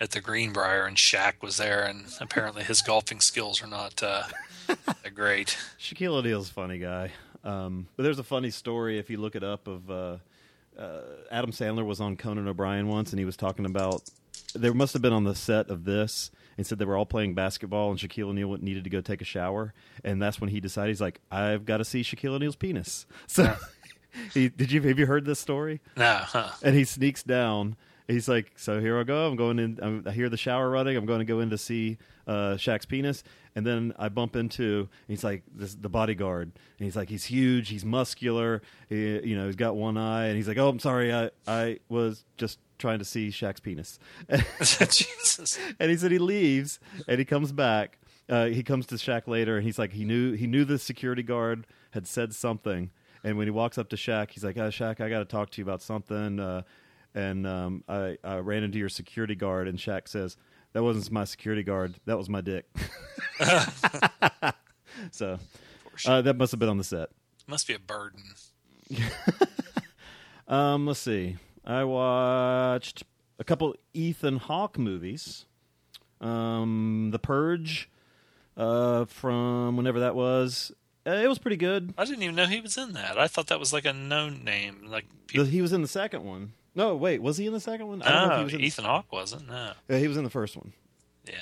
at the Greenbrier, and Shaq was there, and apparently his golfing skills are not uh, great. Shaquille O'Neal's a funny guy. Um, but there's a funny story, if you look it up, of uh, uh, Adam Sandler was on Conan O'Brien once, and he was talking about they must have been on the set of this and said they were all playing basketball and Shaquille O'Neal needed to go take a shower. And that's when he decided, he's like, I've got to see Shaquille O'Neal's penis. So yeah. he, did you, have you heard this story? No. Huh. And he sneaks down. He's like, so here I go. I'm going in. I'm, I hear the shower running. I'm going to go in to see uh, Shaq's penis. And then I bump into, he's like, this, the bodyguard. And he's like, he's huge. He's muscular. He, you know, he's got one eye. And he's like, oh, I'm sorry. I, I was just trying to see Shaq's penis. Jesus. And he said he leaves and he comes back. Uh, he comes to Shaq later and he's like, he knew he knew the security guard had said something. And when he walks up to Shaq, he's like, oh, Shaq, I got to talk to you about something. Uh, and um, I, I ran into your security guard. And Shaq says, that wasn't my security guard. That was my dick. So uh, that must have been on the set. Must be a burden. um, let's see. I watched a couple Ethan Hawke movies. Um, The Purge uh, from whenever that was. It was pretty good. I didn't even know he was in that. I thought that was like a known name. Like people... He was in the second one. No, wait, was he in the second one? I don't no, know if he was in Ethan the... Hawke wasn't. No, yeah, he was in the first one. Yeah,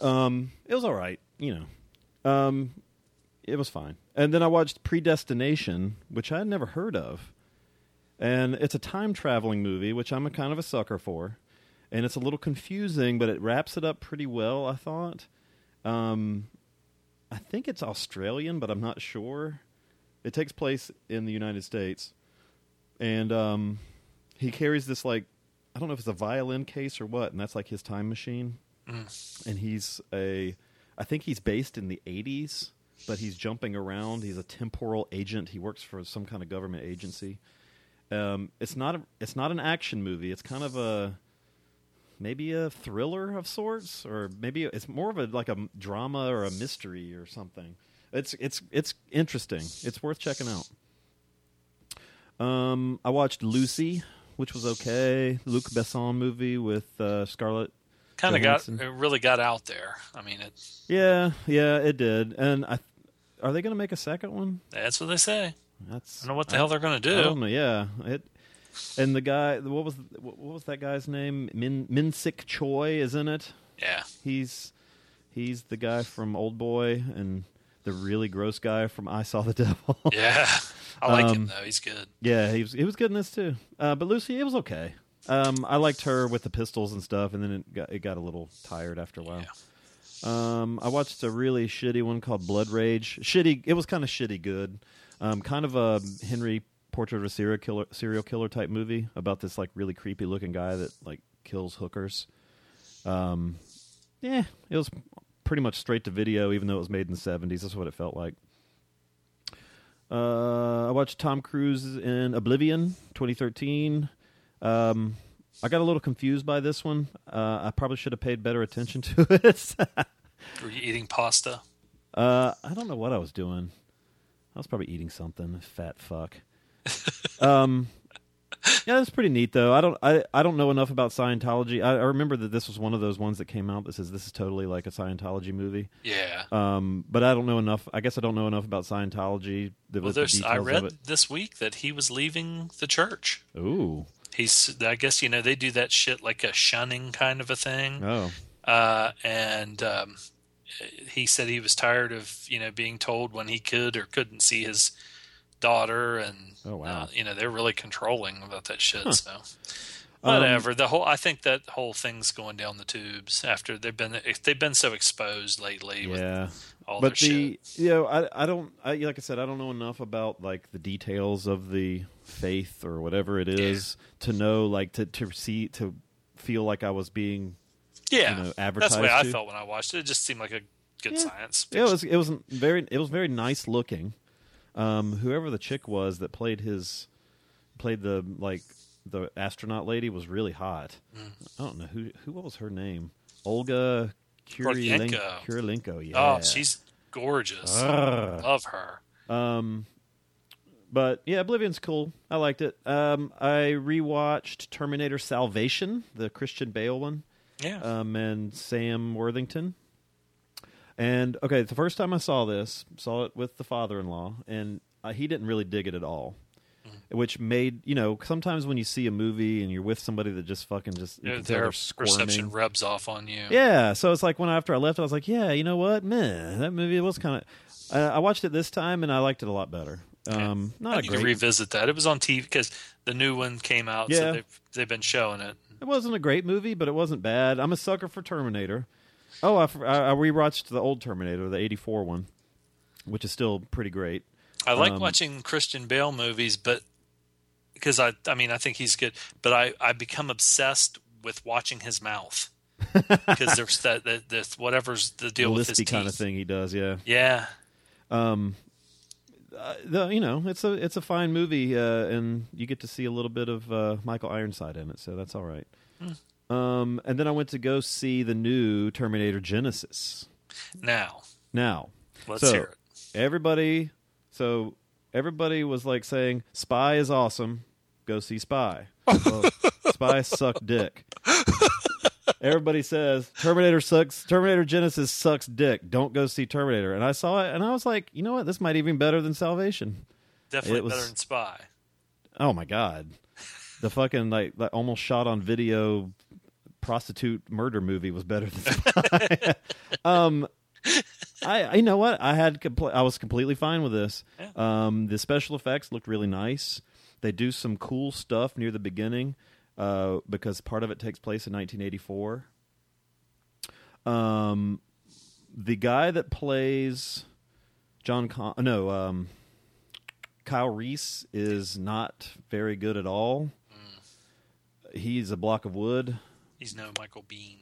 um, it was all right. You know, um, it was fine. And then I watched Predestination, which I had never heard of, and it's a time traveling movie, which I'm a kind of a sucker for, and it's a little confusing, but it wraps it up pretty well, I thought. Um, I think it's Australian, but I'm not sure. It takes place in the United States, and um. He carries this, like, I don't know if it's a violin case or what, and that's like his time machine. Mm. And he's a, I think he's based in the eighties, but he's jumping around. He's a temporal agent. He works for some kind of government agency. Um, it's not a, it's not an action movie. It's kind of a, maybe a thriller of sorts, or maybe it's more of a like a drama or a mystery or something. It's it's it's interesting. It's worth checking out. Um, I watched Lucy, which was okay. Luc Besson movie with uh, Scarlett. Kind of got it really got out there. I mean, it. Yeah, yeah, it did. And I, are they going to make a second one? That's what they say. That's. I don't know what the I, hell they're going to do. I don't know. Yeah, it. And the guy, what was what was that guy's name? Min Min Sik Choi is in it. Yeah, he's he's the guy from Old Boy and the really gross guy from I Saw the Devil. Yeah. I like um, him, though. He's good. Yeah, he was He was good in this, too. Uh, but Lucy, it was okay. Um, I liked her with the pistols and stuff, and then it got, it got a little tired after a while. Yeah. Um, I watched a really shitty one called Blood Rage. Shitty. It was kind of shitty good. Um, kind of a Henry Portrait of a Serial Killer, serial killer type movie about this like really creepy-looking guy that like kills hookers. Um, yeah, it was pretty much straight to video, even though it was made in the seventies. That's what it felt like. Uh, I watched Tom Cruise in Oblivion, twenty thirteen. Um, I got a little confused by this one. Uh, I probably should have paid better attention to it. Were you eating pasta? Uh, I don't know what I was doing. I was probably eating something. Fat fuck. um, yeah, it's pretty neat though. I don't. I, I don't know enough about Scientology. I, I remember that this was one of those ones that came out that says this is totally like a Scientology movie. Yeah. Um. But I don't know enough. I guess I don't know enough about Scientology. The, well, there's. The I read this week that he was leaving the church. Ooh. He's. I guess you know they do that shit like a shunning kind of a thing. Oh. Uh. And um, he said he was tired of you know being told when he could or couldn't see his daughter and oh, wow. uh, you know they're really controlling about that shit. Huh. So whatever um, the whole I think that whole thing's going down the tubes after they've been they've been so exposed lately. Yeah, with all but their the shit. You know I I don't I, like I said I don't know enough about like the details of the faith or whatever it is yeah. to know like to to see to feel like I was being yeah you know, advertised. That's the way I to. felt when I watched it. It just seemed like a good yeah. science. Yeah, it was it was very it was very nice looking. Um, whoever the chick was that played his, played the like the astronaut lady was really hot. Mm. I don't know who who what was her name. Olga Kurylenko. Kurylenko, yeah. Oh, she's gorgeous. Uh, Love her. Um, but yeah, Oblivion's cool. I liked it. Um, I rewatched Terminator Salvation, the Christian Bale one. Yeah. Um, and Sam Worthington. And, okay, the first time I saw this, saw it with the father-in-law, and uh, he didn't really dig it at all. mm-hmm. which made, you know, sometimes when you see a movie and you're with somebody that just fucking just, yeah, their perception rubs off on you. Yeah. So it's like when after I left, I was like, yeah, you know what? Meh, that movie was kind of, uh, I watched it this time and I liked it a lot better. Um, yeah. Not I a great. Revisit that. It was on T V because the new one came out. Yeah. So they've, they've been showing it. It wasn't a great movie, but it wasn't bad. I'm a sucker for Terminator. Oh, I, I, I rewatched the old Terminator, the eighty-four one, which is still pretty great. I like um, watching Christian Bale movies, but because I, I mean, I think he's good, but I, I become obsessed with watching his mouth because there's that, that, that whatever's the deal with his teeth kind of thing he does. Yeah, yeah. Um, uh, the, you know, it's a it's a fine movie, uh, and you get to see a little bit of uh, Michael Ironside in it, so that's all right. Hmm. Um, and then I went to go see the new Terminator Genesis. Now, now, let's so, hear it. Everybody. So everybody was like saying, Spy is awesome. Go see Spy. Well, Spy sucked dick. Everybody says, Terminator sucks. Terminator Genesis sucks dick. Don't go see Terminator. And I saw it, and I was like, you know what? This might even be better than Salvation. Definitely was, better than Spy. Oh, my God. The fucking, like, the almost shot on video prostitute murder movie was better than Spy. um... I, you know what? I had, compl- I was completely fine with this. Yeah. Um, the special effects looked really nice. They do some cool stuff near the beginning uh, because part of it takes place in nineteen eighty-four. Um, the guy that plays John, Con- no, um, Kyle Reese is not very good at all. Mm. He's a block of wood. He's no Michael Biehn.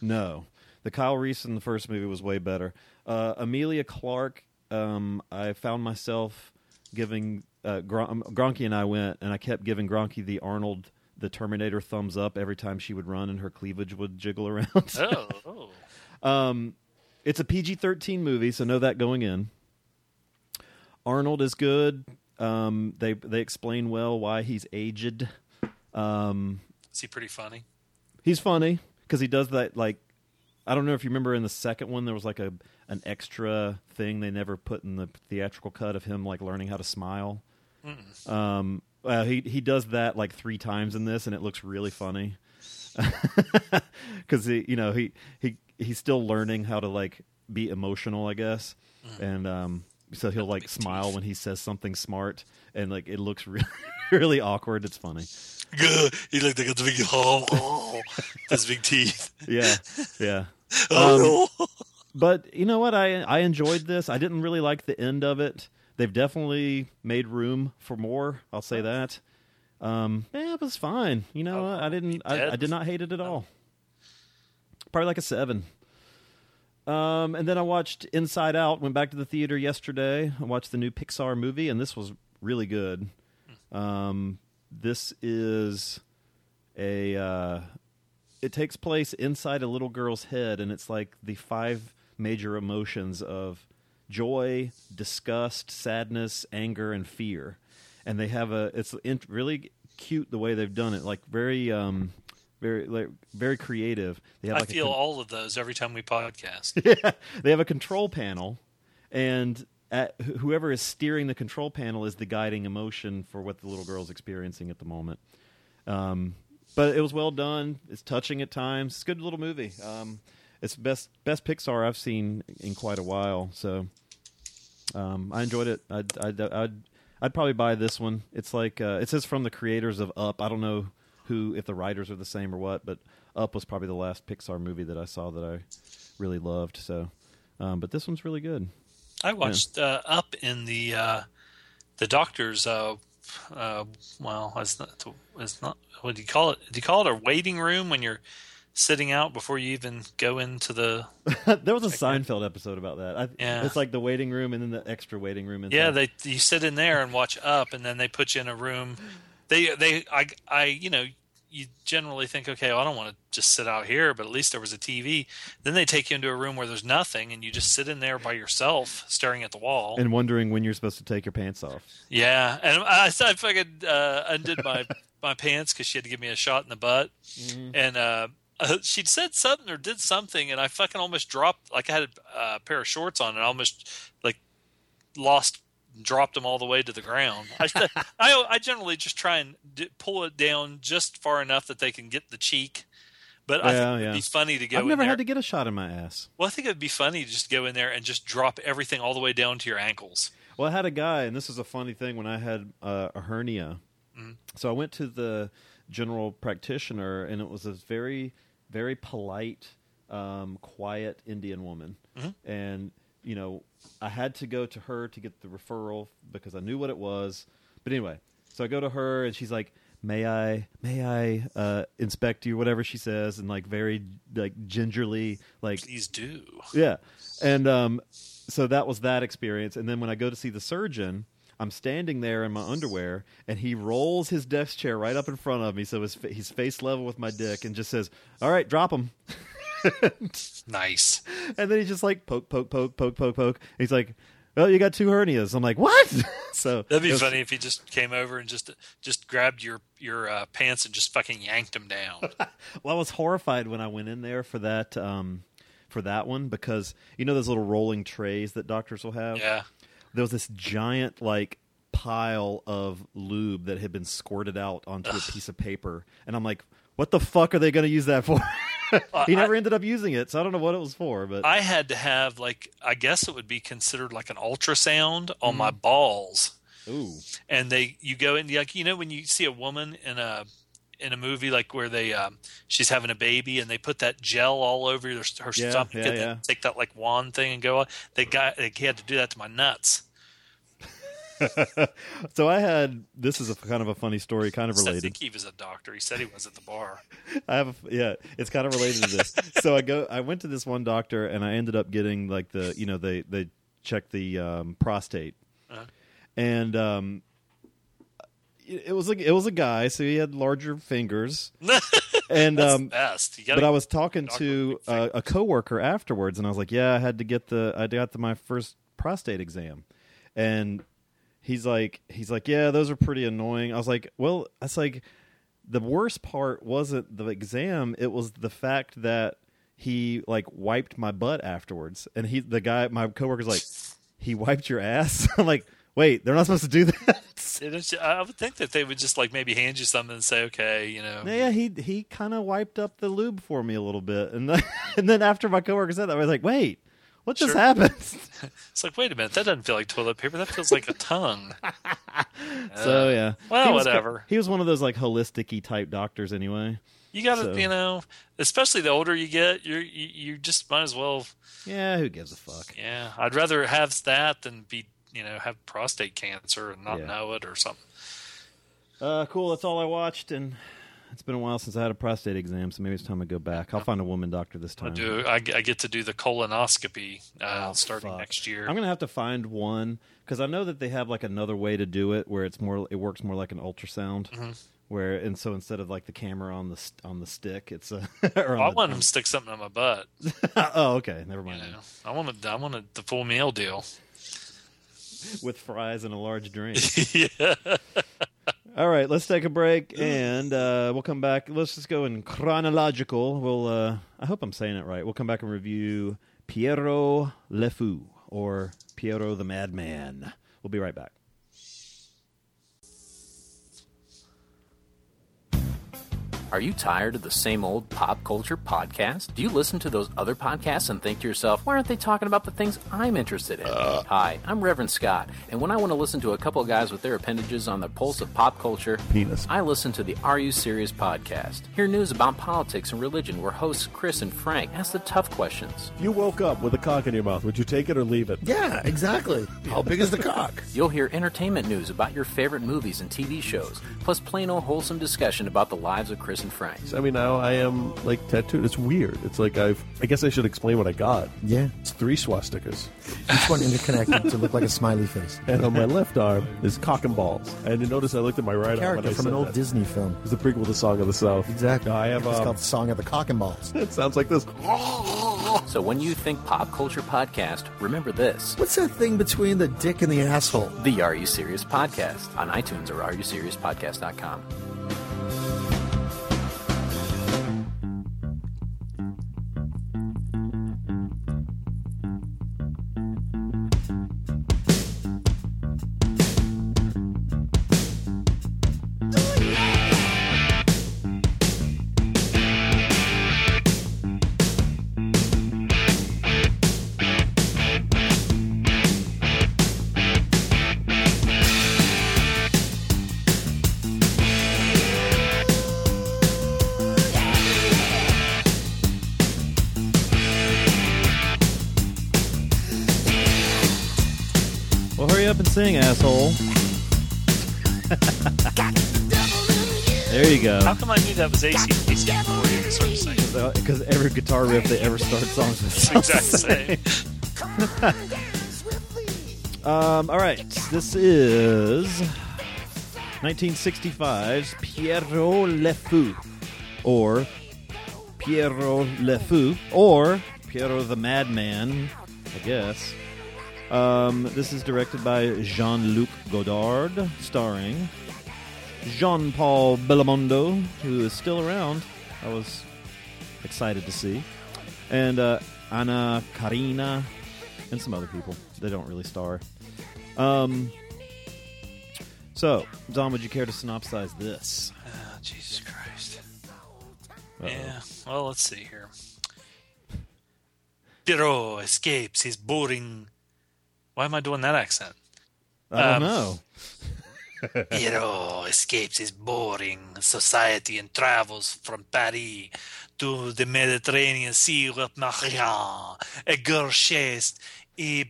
No. The Kyle Reese in the first movie was way better. Uh, Emilia Clarke, um, I found myself giving uh, Gron- Gronky and I went, and I kept giving Gronky the Arnold, the Terminator thumbs up every time she would run, and her cleavage would jiggle around. oh, oh. Um, it's a P G thirteen movie, so know that going in. Arnold is good. Um, they they explain well why he's aged. Um, is he pretty funny? He's funny because he does that like. I don't know if you remember in the second one, there was like a an extra thing they never put in the theatrical cut of him like learning how to smile. Um, uh, he he does that like three times in this, and it looks really funny because he you know he he he's still learning how to like be emotional, I guess, mm. and um, so he'll like smile when he says something smart, and like it looks really really awkward. It's funny. He like they got the big oh, oh those big teeth. Yeah, yeah. Um, but you know what? I I enjoyed this. I didn't really like the end of it. They've definitely made room for more. I'll say that. Um, yeah, it was fine. You know, oh, I didn't. I, I did not hate it at all. Probably like a seven. Um, and then I watched Inside Out. Went back to the theater yesterday. I watched the new Pixar movie, and this was really good. Um, this is a. Uh, It takes place inside a little girl's head, and it's like the five major emotions of joy, disgust, sadness, anger, and fear. And they have a it's really cute the way they've done it, like very, um, very, like, very creative. They have I like feel con- all of those every time we podcast. Yeah, they have a control panel, and at, whoever is steering the control panel is the guiding emotion for what the little girl's experiencing at the moment. Um, But it was well done. It's touching at times. It's a good little movie. Um, it's best best Pixar I've seen in quite a while. So um, I enjoyed it. I'd, I'd, I'd, I'd probably buy this one. It's like uh, it says from the creators of Up. I don't know who if the writers are the same or what, but Up was probably the last Pixar movie that I saw that I really loved. So, um, but this one's really good. I watched yeah. uh, Up in the uh, the doctor's. Uh, uh, well, it's not. It's not. What do you call it? Do you call it a waiting room when you're sitting out before you even go into the? There was a Seinfeld episode about that. I, yeah, it's like the waiting room and then the extra waiting room. Inside. Yeah, they you sit in there and watch Up, and then they put you in a room. They they I I you know you generally think okay, well, I don't want to just sit out here, but at least there was a T V. Then they take you into a room where there's nothing, and you just sit in there by yourself, staring at the wall and wondering when you're supposed to take your pants off. Yeah, and I I fucking uh, undid my. my pants because she had to give me a shot in the butt mm-hmm. and uh, uh she said something or did something and I fucking almost dropped like I had a uh, pair of shorts on and I almost like lost dropped them all the way to the ground. I, I, I generally just try and d- pull it down just far enough that they can get the cheek. But well, I think it would yeah. be funny to go I've in there. I've never had to get a shot in my ass. Well, I think it would be funny to just go in there and just drop everything all the way down to your ankles. Well, I had a guy, and this is a funny thing, when I had uh, a hernia. Mm-hmm. So I went to the general practitioner, and it was this very, very polite, um, quiet Indian woman. Mm-hmm. And, you know, I had to go to her to get the referral because I knew what it was. But anyway, so I go to her, and she's like, May I, may I uh, inspect you, whatever she says, and like very like gingerly, like please do, yeah. And um, so that was that experience. And then when I go to see the surgeon, I'm standing there in my underwear, and he rolls his desk chair right up in front of me, so his he's face level with my dick, and just says, "All right, drop him." Nice. And then he just like poke, poke, poke, poke, poke, poke. And he's like, "Well, you got two hernias." I'm like, what? So that'd be was, funny if he just came over and just just grabbed your your uh, pants and just fucking yanked them down. Well, I was horrified when I went in there for that um, for that one because you know those little rolling trays that doctors will have. Yeah, there was this giant like pile of lube that had been squirted out onto Ugh. a piece of paper, and I'm like, what the fuck are they going to use that for? He never I, ended up using it, so I don't know what it was for. But I had to have, like, I guess it would be considered like an ultrasound on mm. my balls. Ooh! And they, you go in, like, you know, when you see a woman in a in a movie, like where they, um, she's having a baby, and they put that gel all over her, her yeah, stomach, yeah, and yeah. They take that like wand thing and go on. They got, they had to do that to my nuts. So I had this is a kind of a funny story, kind of related. I think he was a doctor. He said he was at the bar. I have, a, yeah, it's kind of related to this. So I go, I went to this one doctor, and I ended up getting like the, you know, they they check the um, prostate, uh-huh. and um, it, it was like it was a guy, so he had larger fingers, and That's um, best. But I was talking to a, a coworker afterwards, and I was like, yeah, I had to get the, I got the, my first prostate exam, and. He's like, he's like, yeah, those are pretty annoying. I was like, well, that's like the worst part wasn't the exam. It was the fact that he like wiped my butt afterwards. And he, the guy, my coworker's like, he wiped your ass. I'm like, wait, they're not supposed to do that. I would think that they would just like maybe hand you something and say, okay, you know. Yeah, he he kind of wiped up the lube for me a little bit. And then, and then after my coworker said that, I was like, wait. What just sure. happened? It's like, wait a minute, that doesn't feel like toilet paper. That feels like a tongue. So, yeah. Well, he whatever. Was, he was one of those, like, holistic-y type doctors anyway. You got to, so. you know, especially the older you get, you're, you you just might as well. Yeah, who gives a fuck? Yeah, I'd rather have that than be, you know, have prostate cancer and not yeah. know it or something. Uh, cool, that's all I watched, and... It's been a while since I had a prostate exam, so maybe it's time I go back. I'll find a woman doctor this time. I do. I, I get to do the colonoscopy uh, oh, starting fuck. next year. I'm gonna have to find one because I know that they have like another way to do it where it's more. It works more like an ultrasound, mm-hmm. where and so instead of like the camera on the on the stick, it's a. Or well, I the, want them to stick something on my butt. Oh, okay. Never mind. You know, I want to. I want the full meal deal with fries and a large drink. Yeah. All right, let's take a break, and uh, we'll come back. Let's just go in chronological. We'll, uh, I hope I'm saying it right. We'll come back and review Pierrot le Fou, or Pierrot the Madman. We'll be right back. Are you tired of the same old pop culture podcast? Do you listen to those other podcasts and think to yourself, why aren't they talking about the things I'm interested in? Uh. Hi, I'm Reverend Scott, and when I want to listen to a couple of guys with their appendages on the pulse of pop culture, penis, I listen to the Are You Serious podcast. Hear news about politics and religion where hosts Chris and Frank ask the tough questions. You woke up with a cock in your mouth. Would you take it or leave it? Yeah, exactly. How big is the cock? You'll hear entertainment news about your favorite movies and T V shows, plus plain old wholesome discussion about the lives of Chris and Frank. I mean, now I am like tattooed. It's weird. It's like I've. I guess I should explain what I got. Yeah, it's three swastikas, each one interconnected to look like a smiley face. And on my left arm is cock and balls. And you notice I looked at my right character arm. Character from an old that. Disney film. It's a prequel to Song of the South. Exactly. No, I have. It's um, called Song of the Cock and Balls. It sounds like this. So when you think pop culture podcast, remember this. What's that thing between the dick and the asshole? The Are You Serious podcast on iTunes or are you serious podcast dot com. hurry up and sing, asshole. There you go. How come I knew that was A C D C before you sort of singing? Because every guitar riff they ever start songs with is exactly the same. um, all right. This is nineteen sixty-five's Pierrot le Fou, or Pierrot le Fou, or Pierrot the Madman, I guess. Um, this is directed by Jean-Luc Godard, starring Jean-Paul Belmondo, who is still around. I was excited to see. And uh, Anna Karina, and some other people. They don't really star. Um, so, Don, would you care to synopsize this? Oh, Jesus Christ. Uh-oh. Yeah, well, let's see here. Pierrot escapes his boring... Why am I doing that accent? I don't um, know. Pierrot escapes his boring society and travels from Paris to the Mediterranean Sea with Marianne, a girl chased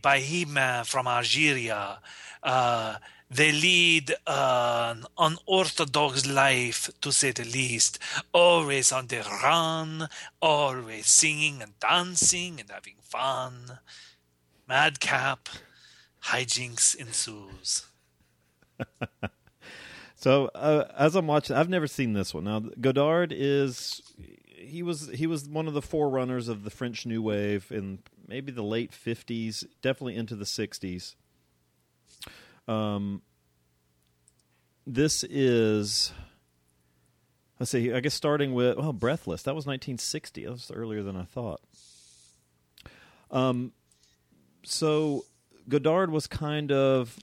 by him from Algeria. Uh, they lead an unorthodox life, to say the least, always on the run, always singing and dancing and having fun. Madcap, hijinks ensues. So uh, as I'm watching, I've never seen this one. Now Godard is he was he was one of the forerunners of the French New Wave in maybe the late fifties, definitely into the sixties. Um, this is let's see. I guess starting with well, Breathless. That was nineteen sixty. That was earlier than I thought. Um, so Godard was kind of.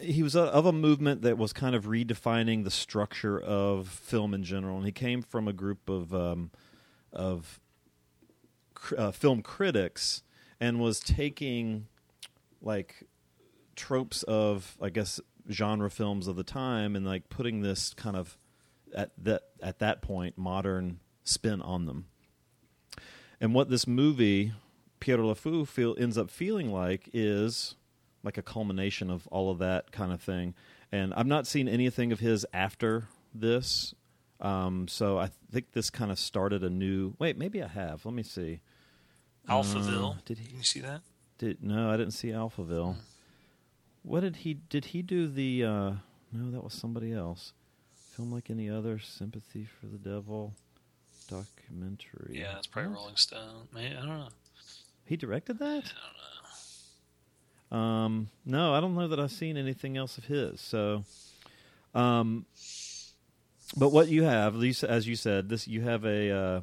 He was of a movement that was kind of redefining the structure of film in general, and he came from a group of um, of cr- uh, film critics and was taking like tropes of, I guess, genre films of the time and like putting this kind of at that at that point modern spin on them. And what this movie Pierrot le Fou feel ends up feeling like is like a culmination of all of that kind of thing. And I've not seen anything of his after this. Um, so I th- think this kind of started a new... Wait, maybe I have. Let me see. Alphaville. Uh, did he did you see that? Did No, I didn't see Alphaville. Mm. What did he... Did he do the... Uh, no, that was somebody else. Film Like Any Other, Sympathy for the Devil, documentary. Yeah, it's probably Rolling Stone. Maybe, I don't know. He directed that? I don't know. Um, no, I don't know that I've seen anything else of his. So, um, but what you have, as you said, this you have a uh,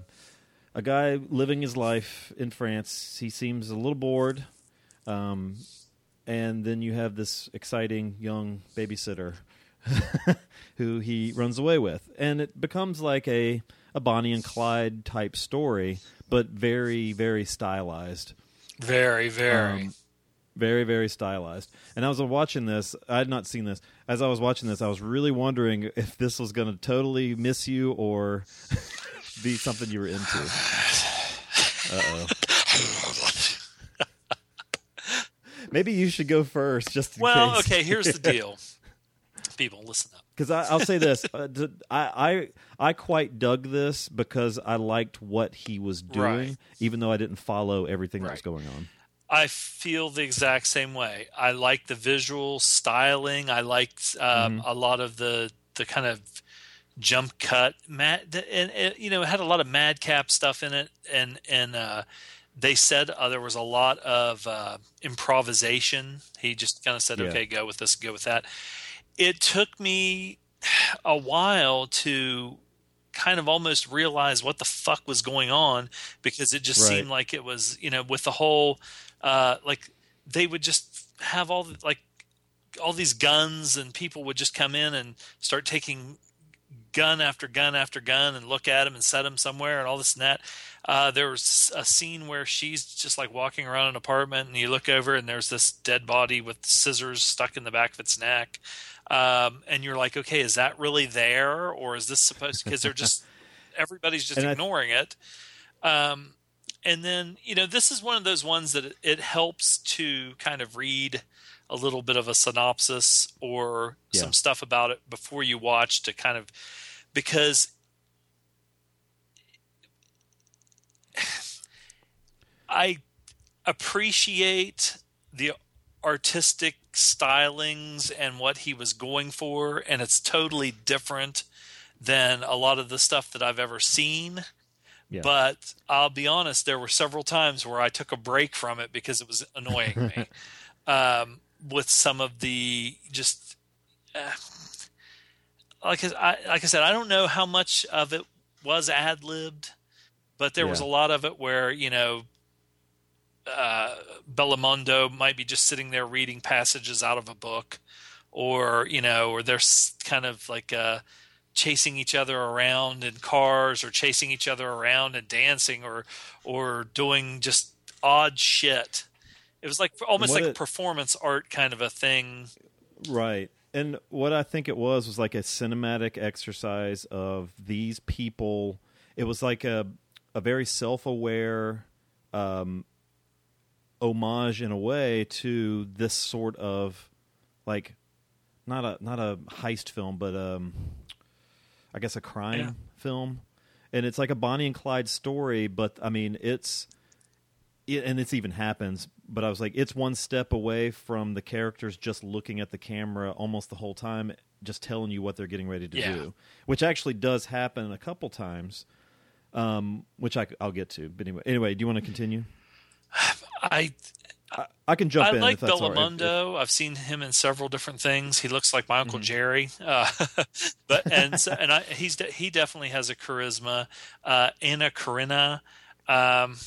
a guy living his life in France. He seems a little bored, um, and then you have this exciting young babysitter who he runs away with, and it becomes like a a Bonnie and Clyde type story, but very, very stylized. Very, very. Um, Very, very stylized. And I was watching this. I had not seen this. As I was watching this, I was really wondering if this was going to totally miss you or be something you were into. Uh-oh. Maybe you should go first just in well, case. Well, okay, here's the deal. People, listen up. Because I'll say this. Uh, I, I, I quite dug this because I liked what he was doing, right. Even though I didn't follow everything right. that was going on. I feel the exact same way. I like the visual styling. I liked um, mm-hmm. a lot of the, the kind of jump cut. Mad, and it, you know, it had a lot of madcap stuff in it. And, and uh, they said uh, there was a lot of uh, improvisation. He just kind of said, yeah. okay, go with this, go with that. It took me a while to kind of almost realize what the fuck was going on because it just right. seemed like it was, you know, with the whole – Uh, like they would just have all the, like all these guns and people would just come in and start taking gun after gun after gun and look at them and set them somewhere and all this and that. Uh, there was a scene where she's just like walking around an apartment and you look over and there's this dead body with scissors stuck in the back of its neck. Um, and you're like, okay, is that really there? Or is this supposed to, cause they're just, everybody's just and ignoring I, it. Um, And then, you know, this is one of those ones that it helps to kind of read a little bit of a synopsis or yeah. some stuff about it before you watch to kind of, because I appreciate the artistic stylings and what he was going for, and it's totally different than a lot of the stuff that I've ever seen. Yeah. But I'll be honest, there were several times where I took a break from it because it was annoying me um, with some of the just uh, like I like I said, I don't know how much of it was ad-libbed, but there yeah. was a lot of it where, you know, uh, Belmondo might be just sitting there reading passages out of a book, or, you know, or they're kind of like a, chasing each other around in cars, or chasing each other around and dancing, or or doing just odd shit. It was like almost what like it, performance art kind of a thing. Right. And what I think it was was like a cinematic exercise of these people. It was like a a very self-aware um, homage in a way to this sort of like not a not a heist film, but um I guess a crime yeah. film, and it's like a Bonnie and Clyde story, but I mean, it's, it, and it's even happens, but I was like, it's one step away from the characters just looking at the camera almost the whole time, just telling you what they're getting ready to yeah. do, which actually does happen a couple times, um, which I, I'll get to. But anyway, anyway, do you want to continue? I... I, I can jump I in. I like Belmondo. Right. I've seen him in several different things. He looks like my Uncle mm-hmm. Jerry, uh, but and so, and I, he's de- he definitely has a charisma. Uh, Anna Karina, um,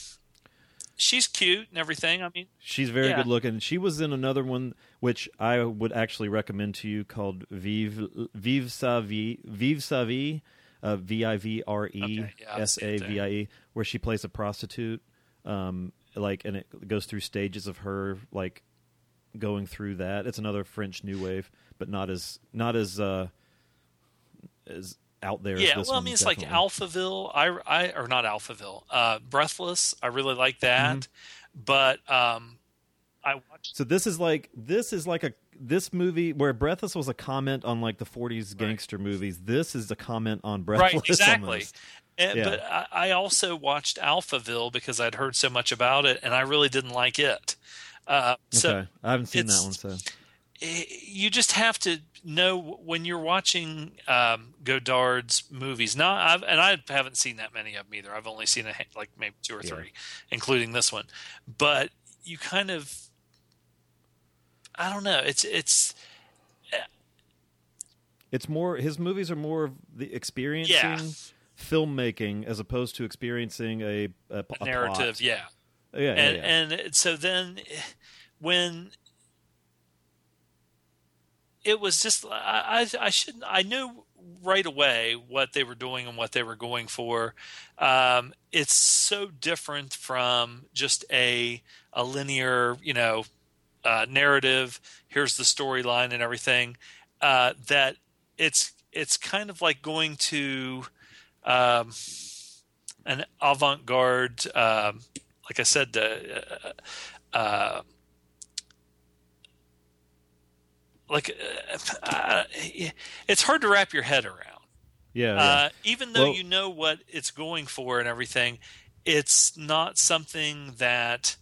she's cute and everything. I mean, she's very yeah. good looking. She was in another one which I would actually recommend to you called Vive Vive Sa Vie Vive Sa Vie, uh, V I V R E S A V I E, where she plays a prostitute. Um, Like and it goes through stages of her like going through that. It's another French New Wave, but not as not as uh, as out there. Yeah, as this well, one, I mean, it's definitely. Like Alphaville. I, I or not Alphaville. Uh, Breathless. I really like that, mm-hmm. but um, I watched. So this is like this is like a this movie where Breathless was a comment on like the forties right. gangster movies. This is a comment on Breathless. Right, exactly. Almost. And, yeah. But I, I also watched Alphaville because I'd heard so much about it, and I really didn't like it. Uh, so okay. I haven't seen that one. So it, you just have to know when you're watching um, Godard's movies. Not, I've, and I haven't seen that many of them either. I've only seen a, like maybe two or yeah. three, including this one. But you kind of, I don't know. It's it's. It's more. His movies are more of the experiencing. Yeah. Filmmaking as opposed to experiencing a, a, a narrative, plot. yeah, yeah, and yeah, yeah. and so then when it was just, I I shouldn't, I knew right away what they were doing and what they were going for. Um, it's so different from just a a linear, you know, uh, narrative. Here's the storyline and everything. Uh, that it's it's kind of like going to Um, an avant-garde, um, like I said, uh, uh, uh, like uh, uh, it's hard to wrap your head around. Yeah. Uh, yeah. Even though well, you know what it's going for and everything, it's not something that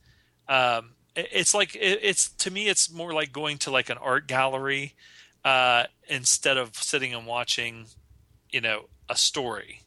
um, it, it's like it, it's to me. It's more like going to like an art gallery uh, instead of sitting and watching, you know, a story.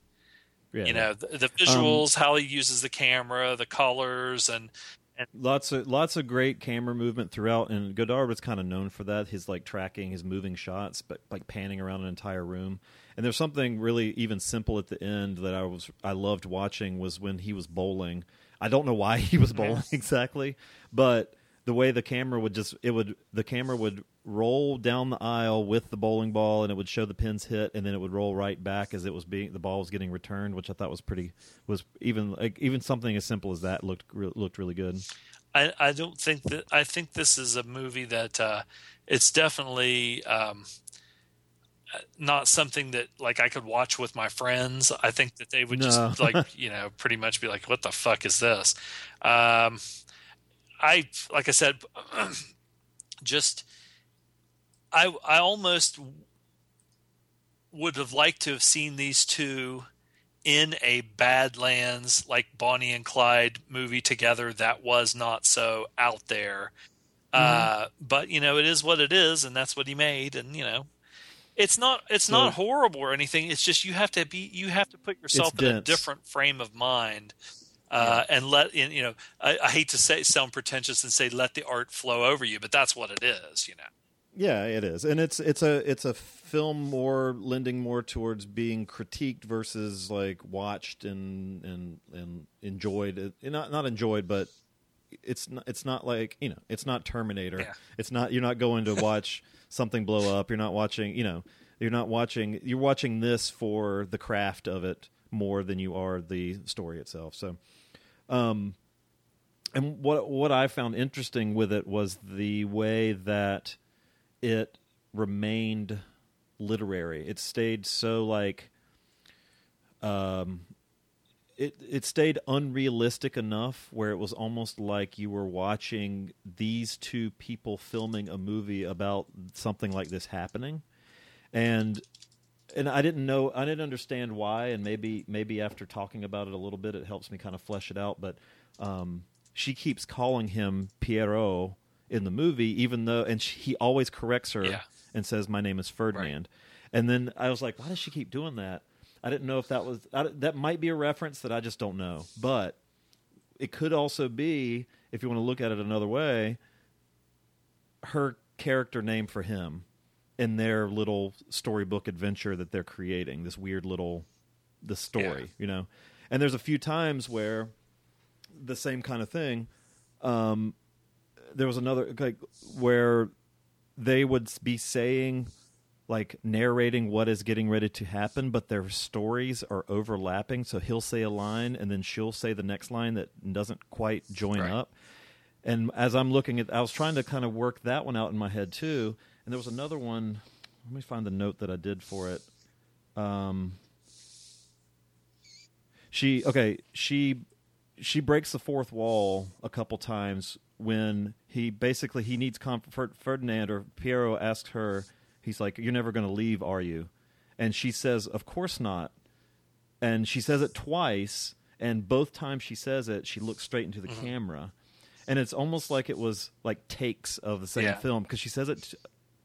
Yeah, you know, the, the visuals, um, how he uses the camera, the colors, and, and lots of lots of great camera movement throughout. And Godard was kind of known for that, his like tracking, his moving shots, but like panning around an entire room. And there's something really even simple at the end that I was I loved watching was when he was bowling. I don't know why he was bowling yes. exactly, but the way the camera would just it would the camera would roll down the aisle with the bowling ball, and it would show the pins hit, and then it would roll right back as it was being the ball was getting returned, which I thought was pretty was even like, even something as simple as that looked looked really good. I, I don't think that I think this is a movie that uh, it's definitely um, not something that like I could watch with my friends. I think that they would no. just like, you know, pretty much be like, what the fuck is this? Um, I, like I said, just, I, I almost would have liked to have seen these two in a Badlands, like Bonnie and Clyde movie together. That was not so out there. Mm-hmm. Uh, but you know, it is what it is, and that's what he made. And you know, it's not, it's not yeah. horrible or anything. It's just, you have to be, you have to put yourself it's in dense. a different frame of mind. Uh, yeah. And let, and, you know, I, I hate to say, sound pretentious and say, let the art flow over you, but that's what it is, you know? Yeah, it is. And it's, it's a, it's a film more lending more towards being critiqued versus like watched and, and, and enjoyed, not, not enjoyed, but it's not, it's not like, you know, it's not Terminator. Yeah. It's not, you're not going to watch something blow up. You're not watching, you know, you're not watching, you're watching this for the craft of it more than you are the story itself. So, um, and what, what I found interesting with it was the way that it remained literary. It stayed so like, um, It it stayed unrealistic enough where it was almost like you were watching these two people filming a movie about something like this happening, and and I didn't know I didn't understand why, and maybe maybe after talking about it a little bit, it helps me kind of flesh it out. But um, she keeps calling him Pierrot in the movie, even though, and she, he always corrects her yeah. and says, "My name is Ferdinand," right. And then I was like, "Why does she keep doing that?" I didn't know if that was I, that might be a reference that I just don't know, but it could also be, if you want to look at it another way, her character name for him in their little storybook adventure that they're creating, this weird little the story, yeah. you know. And there's a few times where the same kind of thing. Um, there was another like where they would be saying, like narrating what is getting ready to happen, but their stories are overlapping. So he'll say a line and then she'll say the next line that doesn't quite join right. up. And as I'm looking at, I was trying to kind of work that one out in my head too. And there was another one. Let me find the note that I did for it. Um, she, okay. She, she breaks the fourth wall a couple times when he basically, he needs comfort. Ferdinand or Piero asks her, he's like, "You're never going to leave, are you?" And she says, "Of course not." And she says it twice, and both times she says it, she looks straight into the mm-hmm. camera. And it's almost like it was like takes of the same yeah. film, because she says it,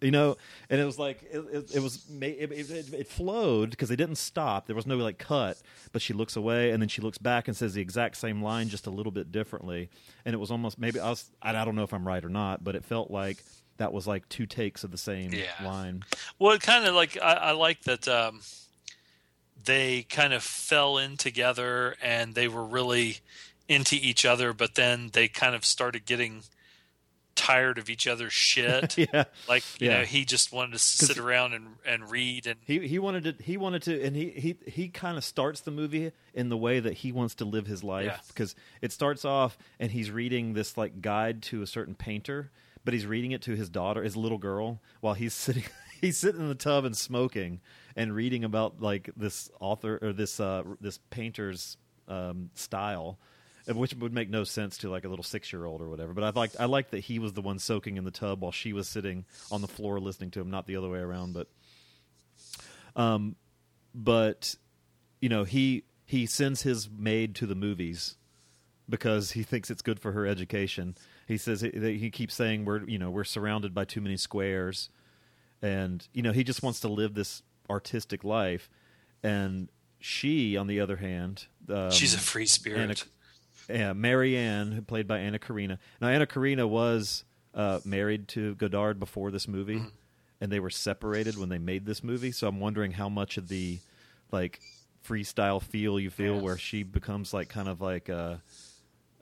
you know, and it was like it, it, it was it, it, it flowed because they didn't stop. There was no like cut, but she looks away and then she looks back and says the exact same line just a little bit differently. And it was almost maybe I was I don't know if I'm right or not, but it felt like that was like two takes of the same yeah. line. Well, it kind of like, I, I like that um, they kind of fell in together and they were really into each other, but then they kind of started getting tired of each other's shit. yeah. Like, you yeah. know, he just wanted to sit around and, and read. And he, he wanted to, he wanted to, and he, he, he kind of starts the movie in the way that he wants to live his life, yeah. because it starts off and he's reading this like guide to a certain painter, but he's reading it to his daughter, his little girl, while he's sitting he's sitting in the tub and smoking and reading about like this author or this uh, this painter's um, style, which would make no sense to like a little six-year-old or whatever. But I liked I liked that he was the one soaking in the tub while she was sitting on the floor listening to him, not the other way around. But um, but you know, he he sends his maid to the movies because he thinks it's good for her education. He says he, he keeps saying we're you know we're surrounded by too many squares, and you know he just wants to live this artistic life. And she, on the other hand, um, she's a free spirit. Anna, yeah, Marianne, played by Anna Karina. Now Anna Karina was uh, married to Godard before this movie, mm-hmm. and they were separated when they made this movie. So I'm wondering how much of the like freestyle feel you feel yeah. where she becomes like kind of like Uh,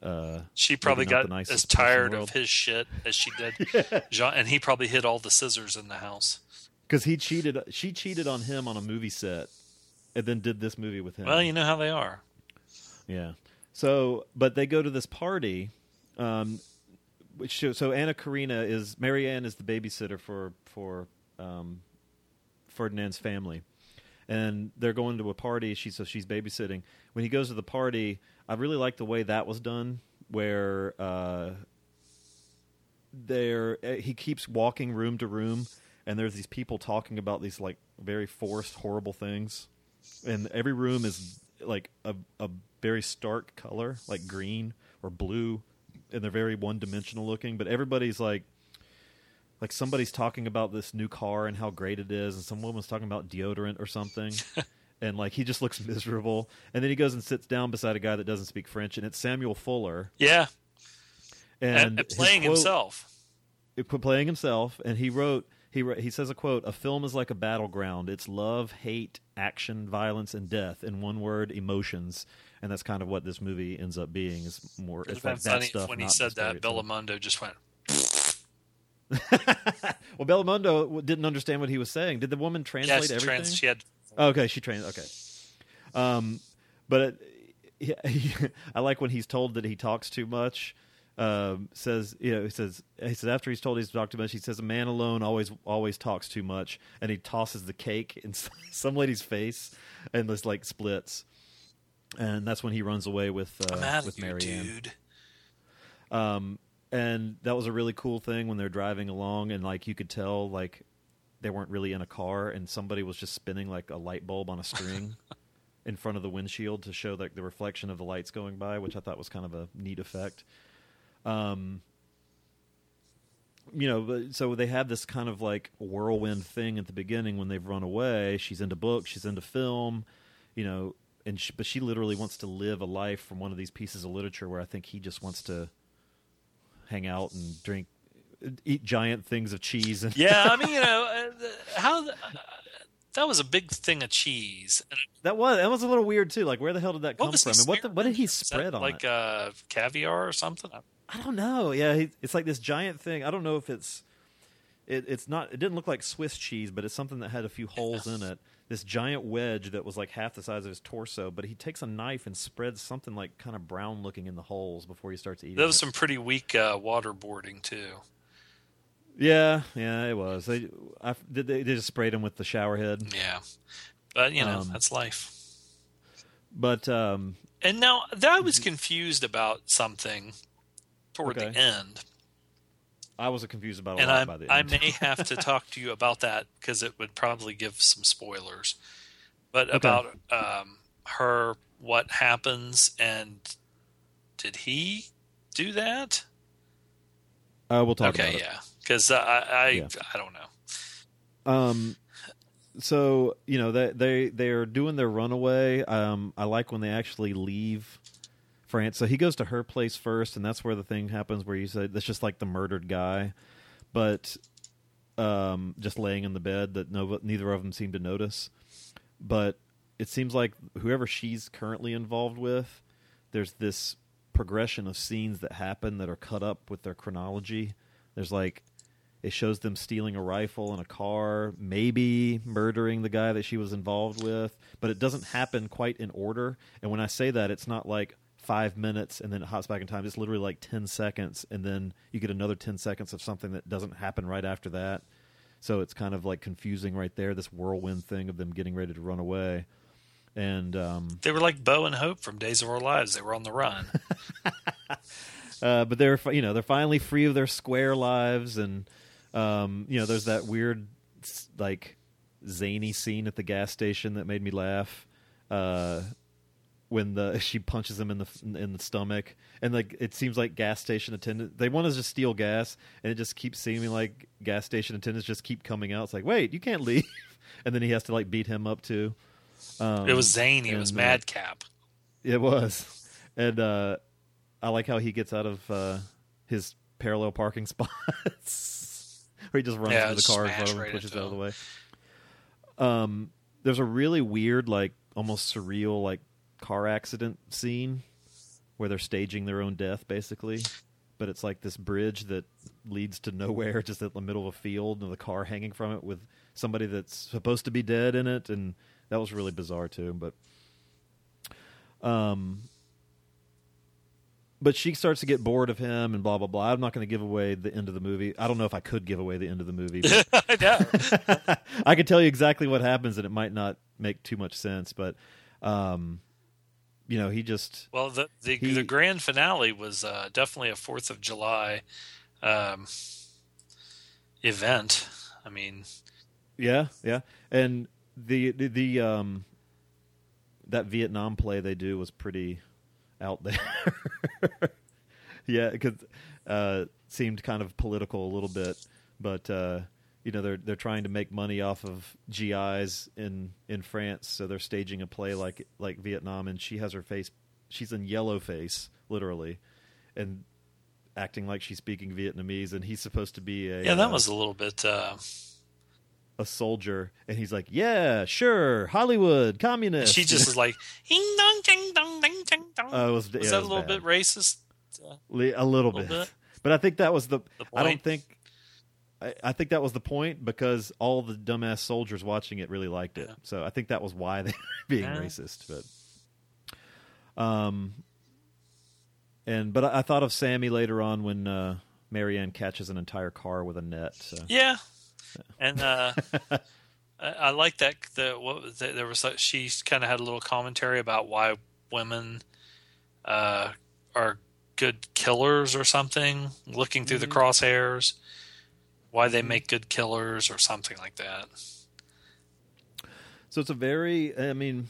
Uh, she probably got as tired of his shit as she did, yeah. Jean, and he probably hid all the scissors in the house because he cheated. She cheated on him on a movie set, and then did this movie with him. Well, you know how they are. Yeah. So, but they go to this party. Um, which, so Anna Karina is Marianne is the babysitter for for um, Ferdinand's family. And they're going to a party, she, so she's babysitting. When he goes to the party, I really like the way that was done, where uh, there he keeps walking room to room, and there's these people talking about these like very forced, horrible things. And every room is like a, a very stark color, like green or blue, and they're very one-dimensional looking. But everybody's like, like somebody's talking about this new car and how great it is, and some woman's talking about deodorant or something, and like he just looks miserable. And then he goes and sits down beside a guy that doesn't speak French, and it's Samuel Fuller. Yeah, and, and playing quote, himself. Playing himself, and he wrote. He he says a quote: "A film is like a battleground. It's love, hate, action, violence, and death. In one word, emotions." And that's kind of what this movie ends up being. Is more. It's like that stuff. When he said that, Belmondo just went. Well, Belmondo didn't understand what he was saying. Did the woman translate yes, everything? Trans- she had. Oh, okay, she trans. Okay, um, but it, yeah, I like when he's told that he talks too much. Um, says you know, he says he says after he's told he's talked too much, he says a man alone always always talks too much, and he tosses the cake in some lady's face, and this like splits, and that's when he runs away with uh, Matthew, with Marianne. Dude. Um. And that was a really cool thing when they're driving along, and like you could tell, like they weren't really in a car, and somebody was just spinning like a light bulb on a string in front of the windshield to show like the reflection of the lights going by, which I thought was kind of a neat effect. Um, you know, but, so they have this kind of like whirlwind thing at the beginning when they've run away. She's into books, she's into film, you know, and she, but she literally wants to live a life from one of these pieces of literature where I think he just wants to hang out and drink, eat giant things of cheese. And yeah, I mean, you know, uh, how the, uh, that was a big thing of cheese. And that was that was a little weird too. Like, where the hell did that come from? And what the, what did he spread on? Like uh, caviar or something? I don't know. Yeah, he, it's like this giant thing. I don't know if it's it, it's not. It didn't look like Swiss cheese, but it's something that had a few holes in it. This giant wedge that was like half the size of his torso, but he takes a knife and spreads something like kind of brown looking in the holes before he starts eating. That was it. Some pretty weak uh, waterboarding too. Yeah, yeah, it was. They, I, they, they just sprayed him with the shower head. Yeah, but you know um, that's life. But um, and now that I was confused about something toward okay. the end. I was confused about a and lot I'm, by the end. I may have to talk to you about that because it would probably give some spoilers. But okay. about um, her, what happens, and did he do that? Uh, we'll talk okay, about it. Okay, yeah, because I I, yeah. I don't know. Um, so you know they they they are doing their runaway. Um, I like when they actually leave France. So he goes to her place first, and that's where the thing happens where you said that's just like the murdered guy, but um, just laying in the bed that no, neither of them seem to notice. But it seems like whoever she's currently involved with, there's this progression of scenes that happen that are cut up with their chronology. There's like it shows them stealing a rifle in a car, maybe murdering the guy that she was involved with, but it doesn't happen quite in order. And when I say that, it's not like five minutes and then it hops back in time. It's literally like ten seconds, and then you get another ten seconds of something that doesn't happen right after that. So it's kind of like confusing right there, this whirlwind thing of them getting ready to run away. And um, they were like Bo and Hope from Days of Our Lives. They were on the run. uh, but they're, you know, they're finally free of their square lives. And, um, you know, there's that weird, like zany scene at the gas station that made me laugh. Uh, When the she punches him in the in the stomach, and like it seems like gas station attendants, they want to just steal gas, and it just keeps seeming like gas station attendants just keep coming out. It's like, wait, you can't leave, and then he has to like beat him up too. Um, it was zany. It was madcap. Uh, it was, and uh, I like how he gets out of uh, his parallel parking spots, where he just runs yeah, into the car and right pushes it out of the way. Um, there's a really weird, like almost surreal, like car accident scene where they're staging their own death basically, but it's like this bridge that leads to nowhere just at the middle of a field, and the car hanging from it with somebody that's supposed to be dead in it, and that was really bizarre too. But um But she starts to get bored of him and blah, blah, blah. I'm not going to give away the end of the movie. I don't know if I could give away the end of the movie. But I could tell you exactly what happens, and it might not make too much sense. But, um, you know, he just... Well, the the, he, the grand finale was uh, definitely a fourth of July um, event. I mean... Yeah, yeah. And the, the, the um, that Vietnam play they do was pretty... out there. Yeah, because uh seemed kind of political a little bit, but uh you know, they're they're trying to make money off of G Is in in France, so they're staging a play like like Vietnam, and she has her face, she's in yellow face literally, and acting like she's speaking Vietnamese, and he's supposed to be a yeah that uh, was a little bit uh a soldier, and he's like, yeah, sure, Hollywood, communist. She just is like, ding dong, ding dong, ding ding dong. Uh, was, was yeah, that was a little bad. bit racist? Uh, Le- a, little a little bit. bit. But I think that was the, the I don't think, I, I think that was the point, because all the dumbass soldiers watching it really liked it. Yeah. So I think that was why they were being yeah. racist. But, um, and, but I, I thought of Sammy later on when uh, Marianne catches an entire car with a net. So. Yeah. And uh, I, I like that the, what, the, there was she kind of had a little commentary about why women uh, are good killers or something, looking through mm-hmm. the crosshairs, why they make good killers or something like that. So it's a very, I mean,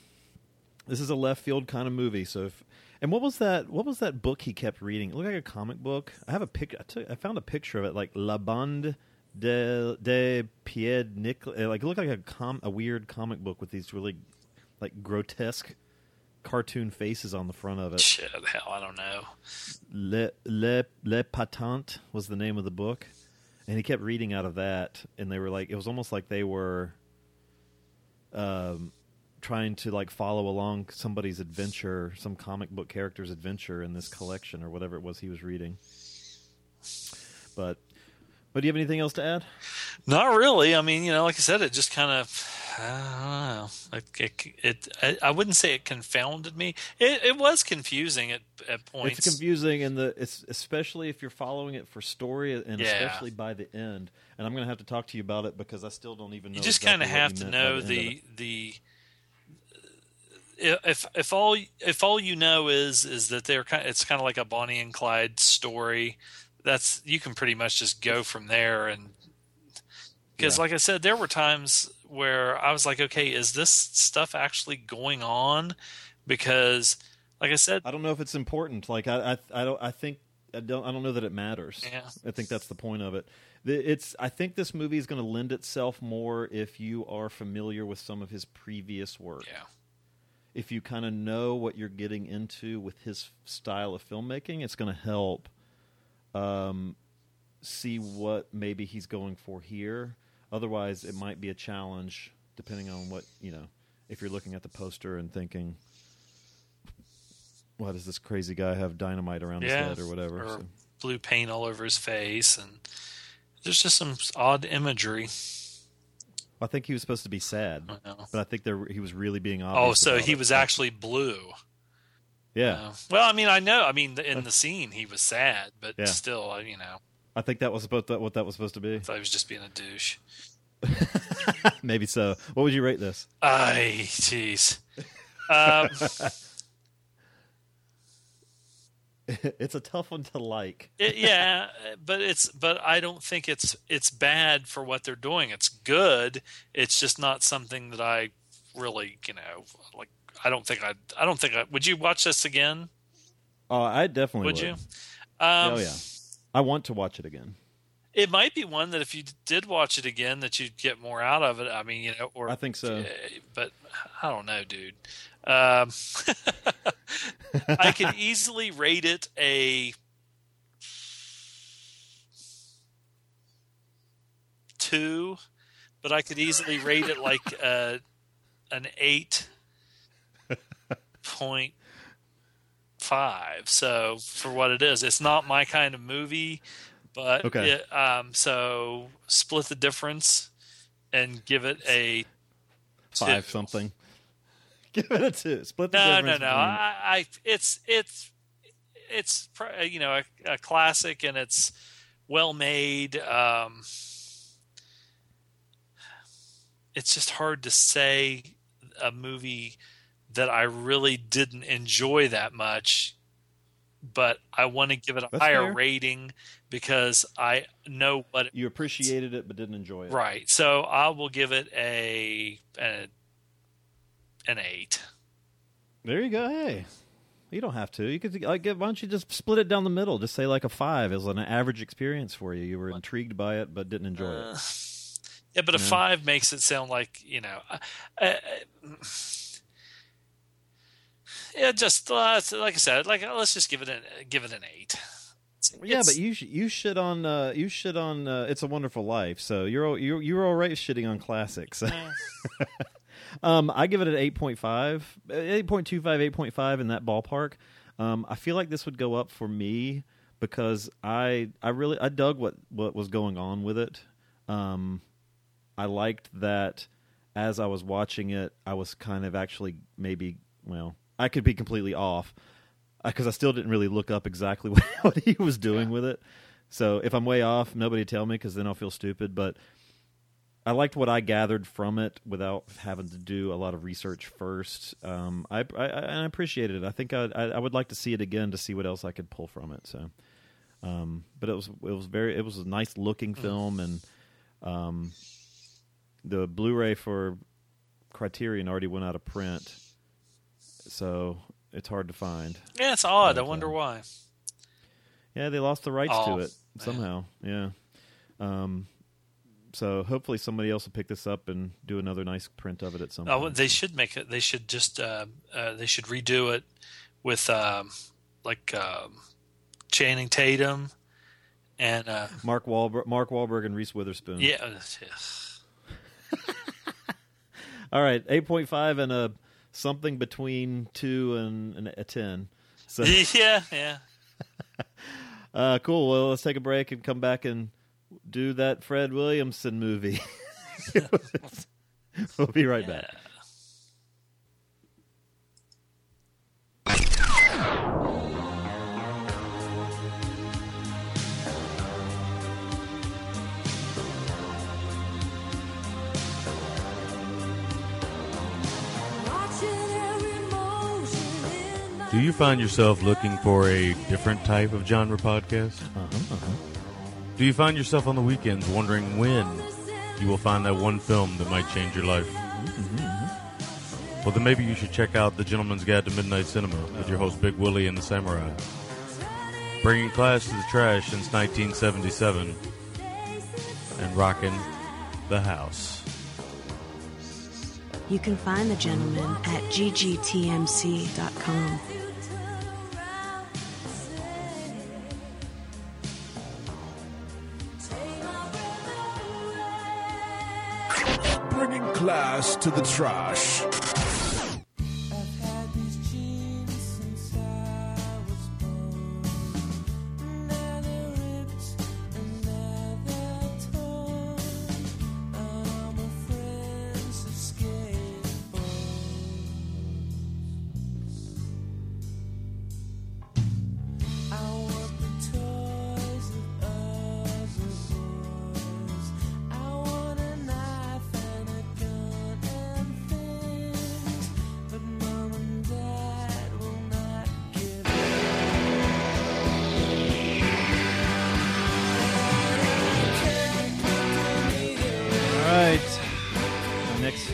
this is a left field kind of movie. So, if, and what was that? What was that book he kept reading? It looked like a comic book. I have a pic. I, took, I found a picture of it, like La Bande. De de Pied Nicolas, like it looked like a com a weird comic book with these really like grotesque cartoon faces on the front of it. Shit, hell, I don't know. Le Le Le Patente was the name of the book, and he kept reading out of that, and they were like, it was almost like they were, um, trying to like follow along somebody's adventure, some comic book character's adventure in this collection or whatever it was he was reading, but. But do you have anything else to add? Not really. I mean, you know, like I said, it just kind of, I don't know. It, it, it, I wouldn't say it confounded me. It, it was confusing at, at points. It's confusing, in the, it's especially if you're following it for story, and yeah. especially by the end. And I'm going to have to talk to you about it, because I still don't even know. You just exactly kind of have to know the the, the if if all if all you know is is that they're kind of, it's kind of like a Bonnie and Clyde story. That's you can pretty much just go from there, and because yeah. like I said, there were times where I was like, okay, is this stuff actually going on? Because like I said, I don't know if it's important. Like I, I, I don't, I think I don't, I don't know that it matters. Yeah. I think that's the point of it. It's, I think this movie is going to lend itself more if you are familiar with some of his previous work. Yeah. If you kind of know what you're getting into with his style of filmmaking, it's going to help. Um, see what maybe he's going for here. Otherwise, it might be a challenge, depending on what, you know, if you're looking at the poster and thinking, why does this crazy guy have dynamite around yeah, his head or whatever? Or so. Blue paint all over his face. And there's just some odd imagery. I think he was supposed to be sad, I but I think there, he was really being obvious. Oh, so he it. was actually blue. Yeah. Uh, well, I mean, I know. I mean, in the scene, he was sad, but yeah. still, you know. I think that was about that, what that was supposed to be. I thought he was just being a douche. Maybe so. What would you rate this? Ay, jeez. Um, it's a tough one to like. it, yeah, but it's but I don't think it's it's bad for what they're doing. It's good. It's just not something that I really, you know, like. I don't think I. I don't think I. Would you watch this again? Oh, uh, I definitely would. Would you? Um, oh yeah, I want to watch it again. It might be one that if you did watch it again, that you'd get more out of it. I mean, you know, or I think so. But I don't know, dude. Um, I could easily rate it a two, but I could easily rate it like uh, an eight. Point five. So for what it is, it's not my kind of movie, but okay. It, um, so split the difference and give it a five two. Something. Give it a two. Split the no, difference. No, no, no. Between... I, I, it's it's it's, you know, a, a classic, and it's well made. Um, it's just hard to say a movie that I really didn't enjoy that much, but I want to give it a That's higher fair. rating because I know what it you appreciated it, but didn't enjoy it. Right. So I will give it a, a an eight. There you go. Hey, you don't have to. You could like, why don't you just split it down the middle? Just say like a five is an average experience for you. You were intrigued by it, but didn't enjoy uh, it. Yeah, but you a know? five makes it sound like, you know, uh, uh, yeah, just uh, like I said, like let's just give it an give it an eight. It's, yeah, it's, but you you shit on uh, you shit on uh, It's a Wonderful Life, so you're you you're all right shitting on classics. Yeah. Um, I give it an eight point five, eight point two five, eight point five in that ballpark. Um, I feel like this would go up for me because I I really I dug what, what was going on with it. Um, I liked that as I was watching it, I was kind of actually maybe, well, I could be completely off because I, I still didn't really look up exactly what, what he was doing yeah. with it. So if I'm way off, nobody tell me because then I'll feel stupid, but I liked what I gathered from it without having to do a lot of research first. Um, I, I, I appreciated it. I think I, I, I would like to see it again to see what else I could pull from it. So, um, but it was it was very it was a nice looking film, and um, the Blu-ray for Criterion already went out of print, so it's hard to find. Yeah, it's odd. I wonder why. Yeah, they lost the rights oh, to it somehow. Man. Yeah. Um, So hopefully somebody else will pick this up and do another nice print of it at some point. Oh, they should make it. They should just uh, uh, they should redo it with um, like um, Channing Tatum and uh, Mark Wahlberg, Mark Wahlberg and Reese Witherspoon. Yeah. All right, eight point five and a something between two and, and a ten. So yeah, yeah. uh, cool. Well, let's take a break and come back and do that Fred Williamson movie. We'll be right back. Do you find yourself looking for a different type of genre podcast? Uh-huh, uh-huh. Do you find yourself on the weekends wondering when you will find that one film that might change your life? Mm-hmm. Well, then maybe you should check out The Gentleman's Guide to Midnight Cinema with your host Big Willie and the Samurai. Bringing class to the trash since nineteen seventy-seven and rocking the house. You can find The Gentleman at G G T M C dot com. Class to the trash.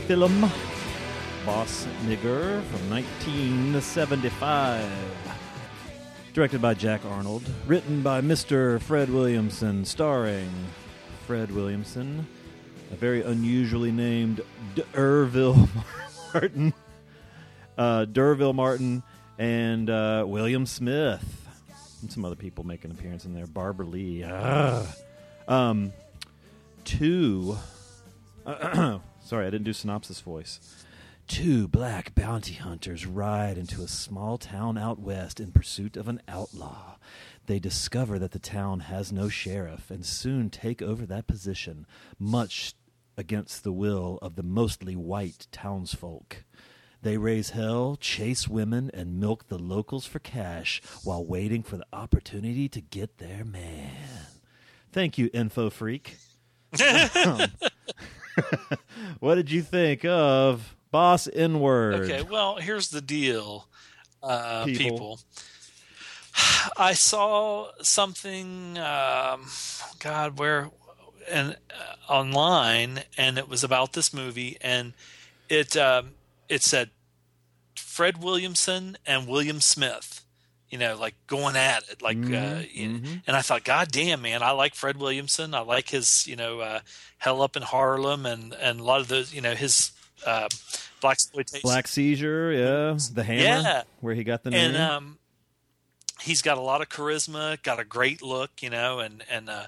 Film Boss Nigger from nineteen seventy-five, directed by Jack Arnold, written by Mister Fred Williamson, starring Fred Williamson, a very unusually named D'Urville Martin, uh, D'Urville Martin, and uh, William Smith, and some other people make an appearance in there. Barbara Lee. Ah. Um, two. Sorry, I didn't do synopsis voice. Two black bounty hunters ride into a small town out west in pursuit of an outlaw. They discover that the town has no sheriff and soon take over that position, much against the will of the mostly white townsfolk. They raise hell, chase women, and milk the locals for cash while waiting for the opportunity to get their man. Thank you, Info Freak. What did you think of Boss N-Word? Okay, well, here's the deal, uh, people. people. I saw something, um, God, where, and uh, online, and it was about this movie, and it um, it said Fred Williamson and William Smith, you know, like going at it, like, mm-hmm. uh, you know, and I thought, God damn, man, I like Fred Williamson, I like his, you know, uh, Hell Up in Harlem, and and a lot of those, you know, his uh, Blaxploitation, Black Seizure, yeah, The Hammer, yeah. where he got the name, and um. He's got a lot of charisma, got a great look, you know, and and uh,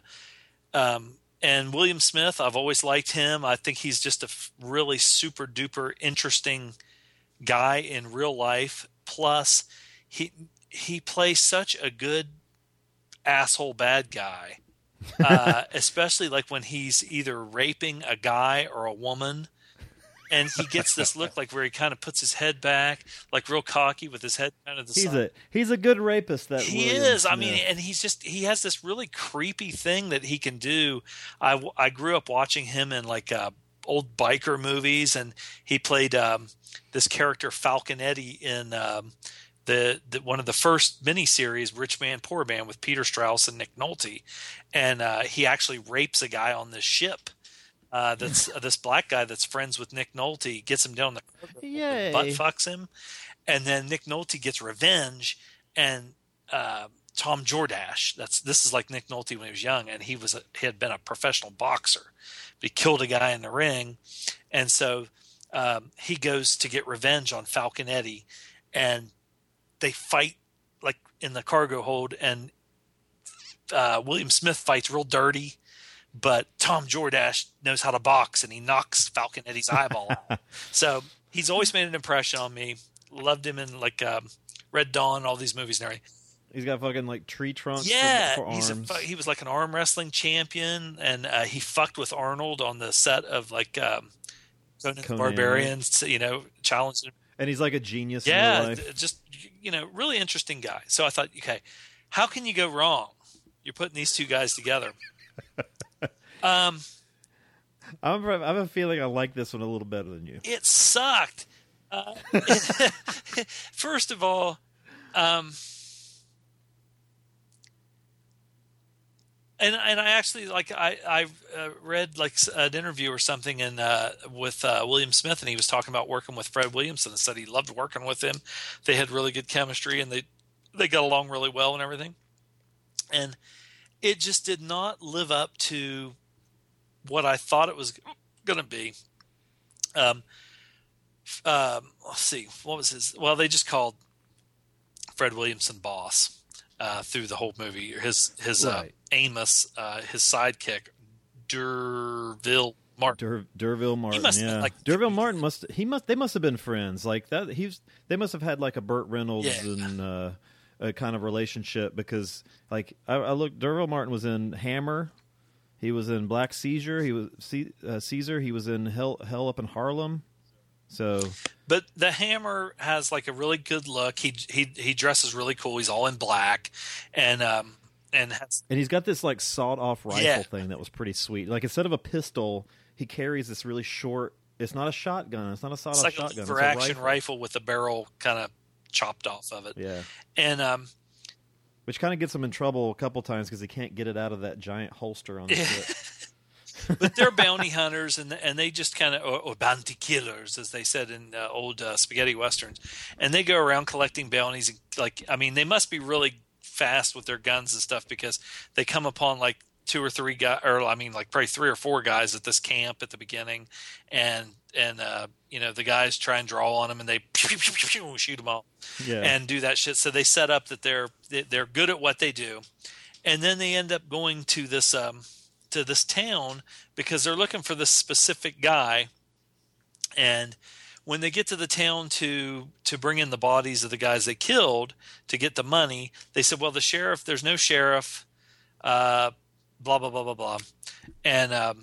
um, and William Smith, I've always liked him. I think he's just a f- really super duper interesting guy in real life. Plus, he he plays such a good asshole bad guy, uh, especially like when he's either raping a guy or a woman. And he gets this look like where he kind of puts his head back, like real cocky with his head kind of the he's side. A, he's a good rapist, that He William is. Smith. I mean, and he's just, he has this really creepy thing that he can do. I, I grew up watching him in like uh, old biker movies, and he played um, this character Falconetti in um, the, the one of the first miniseries, Rich Man, Poor Man, with Peter Strauss and Nick Nolte. And uh, he actually rapes a guy on this ship. Uh, that's uh, this black guy that's friends with Nick Nolte, gets him down the butt, fucks him, and then Nick Nolte gets revenge. And uh, Tom Jordache, that's this is like Nick Nolte when he was young, and he was a, he had been a professional boxer. But he killed a guy in the ring, and so um, he goes to get revenge on Falconetti, and they fight like in the cargo hold, and uh, William Smith fights real dirty. But Tom Jordache knows how to box, and he knocks Falconetti's eyeball out. So he's always made an impression on me. Loved him in like um, Red Dawn, all these movies and everything. He's got fucking like tree trunks. Yeah, for, for arms. He's a, he was like an arm wrestling champion, and uh, he fucked with Arnold on the set of like um, Conan the Barbarian. You know, challenged him. And he's like a genius. Yeah, in real life. Just you know, really interesting guy. So I thought, okay, how can you go wrong? You're putting these two guys together. Um, I'm I have a feeling I like this one a little better than you. It sucked. Uh, first of all, um, and and I actually like I I uh, read like an interview or something and uh, with uh, William Smith, and he was talking about working with Fred Williamson and said he loved working with him. They had really good chemistry, and they they got along really well and everything. And it just did not live up to what I thought it was going to be. Um, um, let's see. What was his? Well, they just called Fred Williamson boss uh, through the whole movie. His his right. uh, Amos, uh, his sidekick, Derville Martin. Der, Derville Martin. He must yeah. Like, Derville Martin must. He must. They must have been friends. Like that. He's. They must have had like a Burt Reynolds yeah. and. Uh, A kind of relationship because, like, I, I looked. Derville Martin was in Hammer. He was in Black Caesar. He was uh, Caesar. He was in Hell, Hell Up in Harlem. So, but the Hammer has like a really good look. He he he dresses really cool. He's all in black, and um and has, and he's got this like sawed off rifle yeah. thing that was pretty sweet. Like instead of a pistol, he carries this really short. It's not a shotgun. It's not a sawed off like shotgun. It's like a action rifle. rifle with a barrel kind of. Chopped off of it, yeah, and um, which kind of gets him in trouble a couple times because he can't get it out of that giant holster on the foot. But they're bounty hunters, and and they just kind of or, or bounty killers, as they said in uh, old uh, spaghetti westerns, and they go around collecting bounties. And, like, I mean, they must be really fast with their guns and stuff because they come upon like two or three guys, or I mean, like probably three or four guys at this camp at the beginning, and. And, uh, you know, the guys try and draw on them and they pew, pew, pew, pew, pew, shoot them all yeah. and do that shit. So they set up that they're they're good at what they do. And then they end up going to this um, to this town because they're looking for this specific guy. And when they get to the town to to bring in the bodies of the guys they killed to get the money, they said, well, the sheriff, there's no sheriff, uh, blah, blah, blah, blah, blah. And um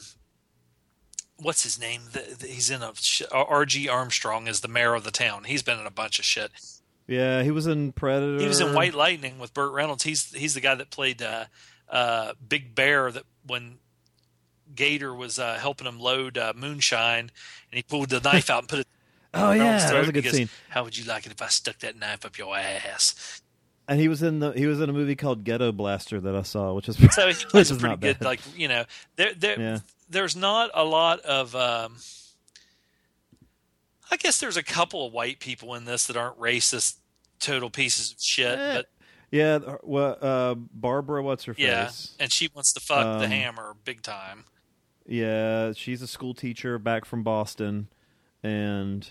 what's his name? The, the, he's in a R G Armstrong is the mayor of the town. He's been in a bunch of shit. Yeah, he was in Predator. He was in White Lightning with Burt Reynolds. He's he's the guy that played uh, uh, Big Bear that when Gator was uh, helping him load uh, moonshine, and he pulled the knife out and put it. Oh yeah, that was a good goes, scene. How would you like it if I stuck that knife up your ass? And he was in the he was in a movie called Ghetto Blaster that I saw, which is so he plays a pretty good bad. Like you know there there yeah. There's not a lot of. Um, I guess there's a couple of white people in this that aren't racist, total pieces of shit. Yeah, but, yeah well, uh, Barbara, what's her face? Yeah, and she wants to fuck um, the hammer big time. Yeah, she's a school teacher back from Boston, and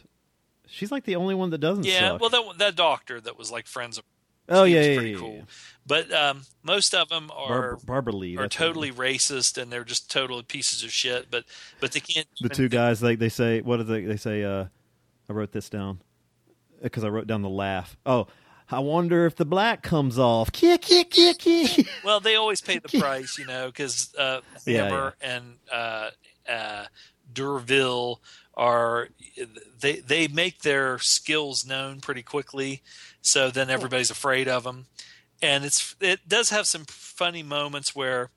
she's like the only one that doesn't yeah, suck. Yeah, well, that, that doctor that was like friends of Oh, yeah, yeah, pretty yeah, cool. Yeah. But um, most of them are Bar- Barbara Lee, are totally right. racist, and they're just total pieces of shit. But but they can't. The two guys, they they say, what do they they say? Uh, I wrote this down because I wrote down the laugh. Oh, I wonder if the black comes off. Well, they always pay the price, you know, because uh, Hammer yeah, yeah. and uh, uh, Durville are they they make their skills known pretty quickly, so then everybody's afraid of them. And it's it does have some funny moments where,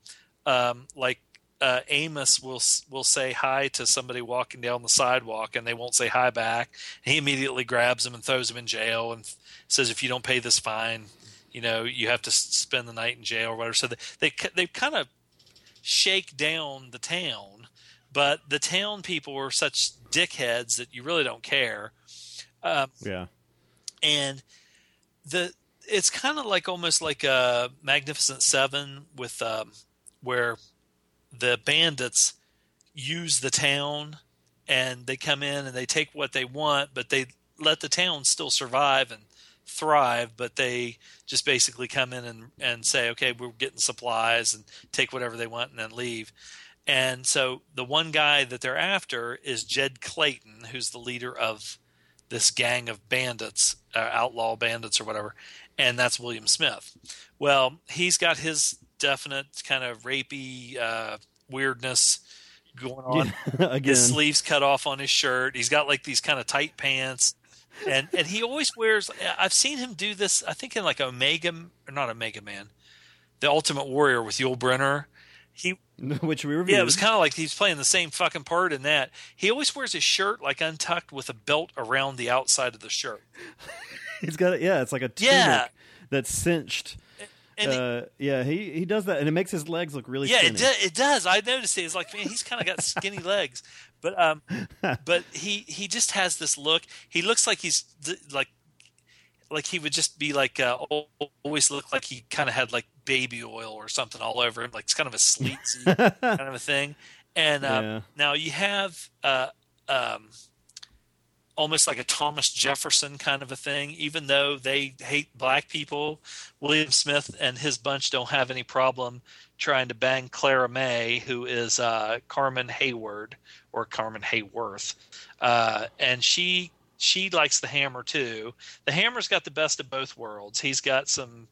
um, like. Uh, Amos will will say hi to somebody walking down the sidewalk, and they won't say hi back. He immediately grabs them and throws them in jail, and th- says, "If you don't pay this fine, you know you have to spend the night in jail or whatever." So they they, they kind of shake down the town, but the town people are such dickheads that you really don't care. Um, yeah, and the it's kind of like almost like a Magnificent Seven with um, where. The bandits use the town, and they come in and they take what they want, but they let the town still survive and thrive. But they just basically come in and, and say, okay, we're getting supplies, and take whatever they want and then leave. And so the one guy that they're after is Jed Clayton, who's the leader of this gang of bandits, uh, outlaw bandits or whatever. And that's William Smith. Well, he's got his definite kind of rapey uh, weirdness going on. Yeah, again. His sleeves cut off on his shirt. He's got like these kind of tight pants, and and he always wears. I've seen him do this. I think in like Omega, or not Omega Man, the Ultimate Warrior with Yul Brynner. He which we reviewed. Yeah, it was kind of like he's playing the same fucking part in that. He always wears his shirt like untucked with a belt around the outside of the shirt. He's got it. Yeah, it's like a tunic yeah. that's cinched. And uh, he, yeah, he, he does that, and it makes his legs look really yeah, skinny. Yeah, it, do, it does. I noticed it. It's like, man, he's kind of got skinny legs. But um, but he, he just has this look. He looks like he's like like he would just be like uh, always look like he kind of had like baby oil or something all over him. Like it's kind of a sleazy kind of a thing. And um, yeah. now you have uh, um, almost like a Thomas Jefferson kind of a thing, even though they hate black people. William Smith and his bunch don't have any problem trying to bang Clara May, who is uh, Carmen Hayward or Carmen Hayworth. Uh, and she she likes the hammer too. The hammer's got the best of both worlds. He's got some,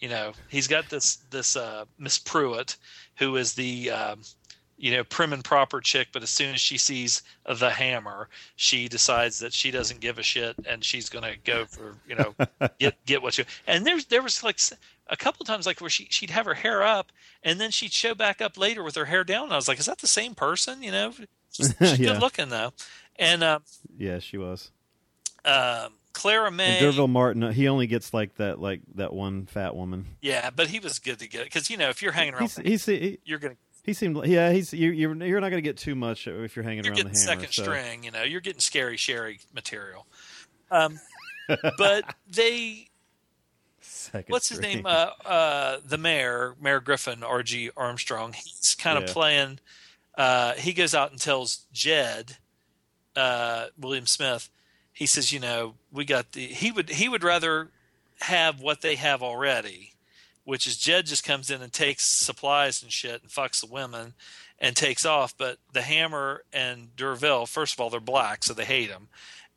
you know, he's got this this uh, Miss Pruitt, who is the um, you know, prim and proper chick, but as soon as she sees the hammer, she decides that she doesn't give a shit and she's going to go for, you know, get get what you... And there's, there was like a couple times like where she, she'd have her hair up and then she'd show back up later with her hair down. And I was like, is that the same person? You know, she's, she's yeah. good looking though. And um, yeah, she was. Um, Clara May... And Derville Martin, he only gets like that, like that one fat woman. Yeah, but he was good to get. Because, you know, if you're hanging around, he's, he's, he, you're going to... He seemed, yeah. He's you. You're, you're not going to get too much if you're hanging you're around the hammer. You're getting second so. string, you know. You're getting Scary Sherry material. Um, but they, second what's string. his name? Uh, uh, the mayor, Mayor Griffin, R G Armstrong. He's kind of yeah. playing. Uh, he goes out and tells Jed, uh, William Smith. He says, you know, we got the. He would he would rather have what they have already. Which is Jed just comes in and takes supplies and shit and fucks the women and takes off. But the hammer and Durville, first of all, they're black, so they hate him.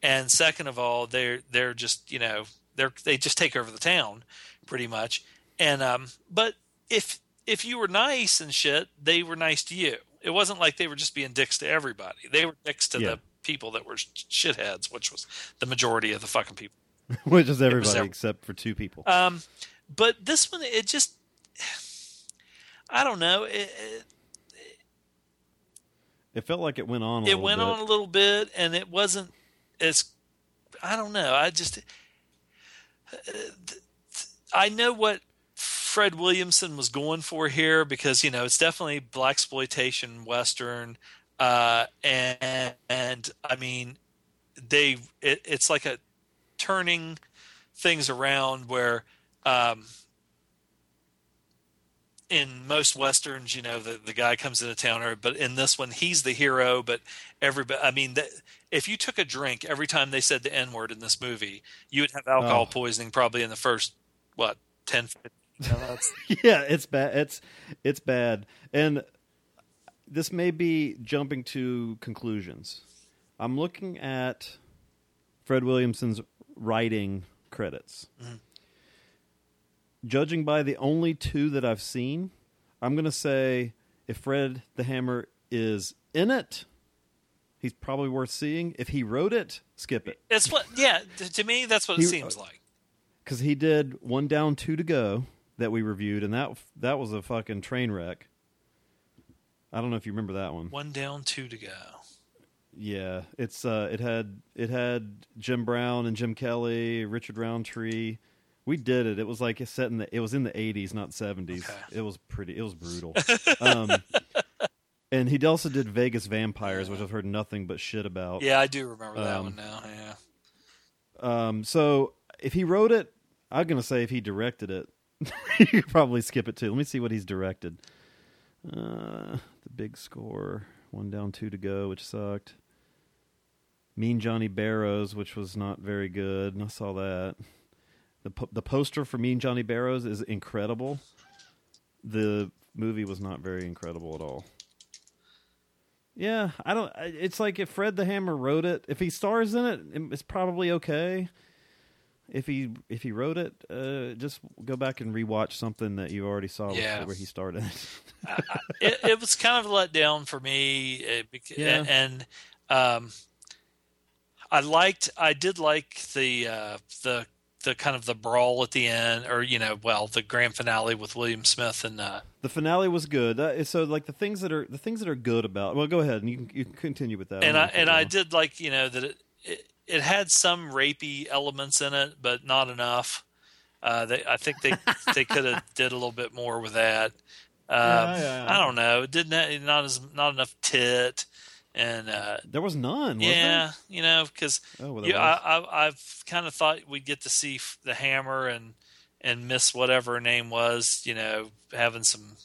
And second of all, they're, they're just, you know, they're, they just take over the town pretty much. And, um, but if, if you were nice and shit, they were nice to you. it wasn't like they were just being dicks to everybody. They were dicks to yeah. the people that were shitheads, which was the majority of the fucking people. Which is everybody was every- except for two people. Um, but this one, it just, I don't know. It, it, it felt like it went on a little bit. It went on a little bit, and it wasn't as, I don't know. I just, I know what Fred Williamson was going for here, because, you know, it's definitely blaxploitation Western. Uh, and, and I mean, they, it, it's like a turning things around where, um, in most Westerns, you know, the, the guy comes into town, but in this one, he's the hero. But everybody, I mean, the, if you took a drink every time they said the N word in this movie, you would have alcohol oh. poisoning probably in the first, what, ten, fifteen No, that's... yeah, it's bad. It's it's bad, and this may be jumping to conclusions. I'm looking at Fred Williamson's writing credits. Mm-hmm. Judging by the only two that I've seen, I'm going to say if Fred the Hammer is in it, he's probably worth seeing. If he wrote it, skip it. It's what, yeah. To me, that's what he, it seems like. Because he did One Down, Two to Go. That we reviewed, and that that was a fucking train wreck. I don't know if you remember that one. One Down, Two to Go. Yeah, it's uh, it had it had Jim Brown and Jim Kelly, Richard Roundtree. We did it. It was like it's set in the it was in the eighties, not seventies. Okay. It was pretty. It was brutal. um, and he also did Vegas Vampires, which I've heard nothing but shit about. Yeah, I do remember um, that one now. Yeah. Um. So if he wrote it, I'm gonna say if he directed it. You could probably skip it too. Let me see what he's directed. Uh, the Big Score, One Down, Two to Go, which sucked. Mean Johnny Barrows, which was not very good. I saw that. The po- the poster for Mean Johnny Barrows is incredible. The movie was not very incredible at all. Yeah, I don't. It's like if Fred the Hammer wrote it, if he stars in it, it's probably okay. If he if he wrote it, uh, just go back and rewatch something that you already saw yeah. where he started. uh, it, it was kind of a letdown for me, it, yeah. and um, I liked I did like the uh, the the kind of the brawl at the end, or you know, well, the grand finale with William Smith and uh, the finale was good. That, so like the things that are the things that are good about. Well, go ahead and you can, you can continue with that. And I, I and I did like you know that. It, it, It had some rapey elements in it, but not enough. Uh, they, I think they they could have did a little bit more with that. Um, yeah, yeah, yeah. I don't know. It didn't have, not as not enough tit, and uh, there was none. Was yeah, there? You know, because oh, well, I, I, I've kind of thought we'd get to see the Hammer and and miss whatever her name was. You know, having some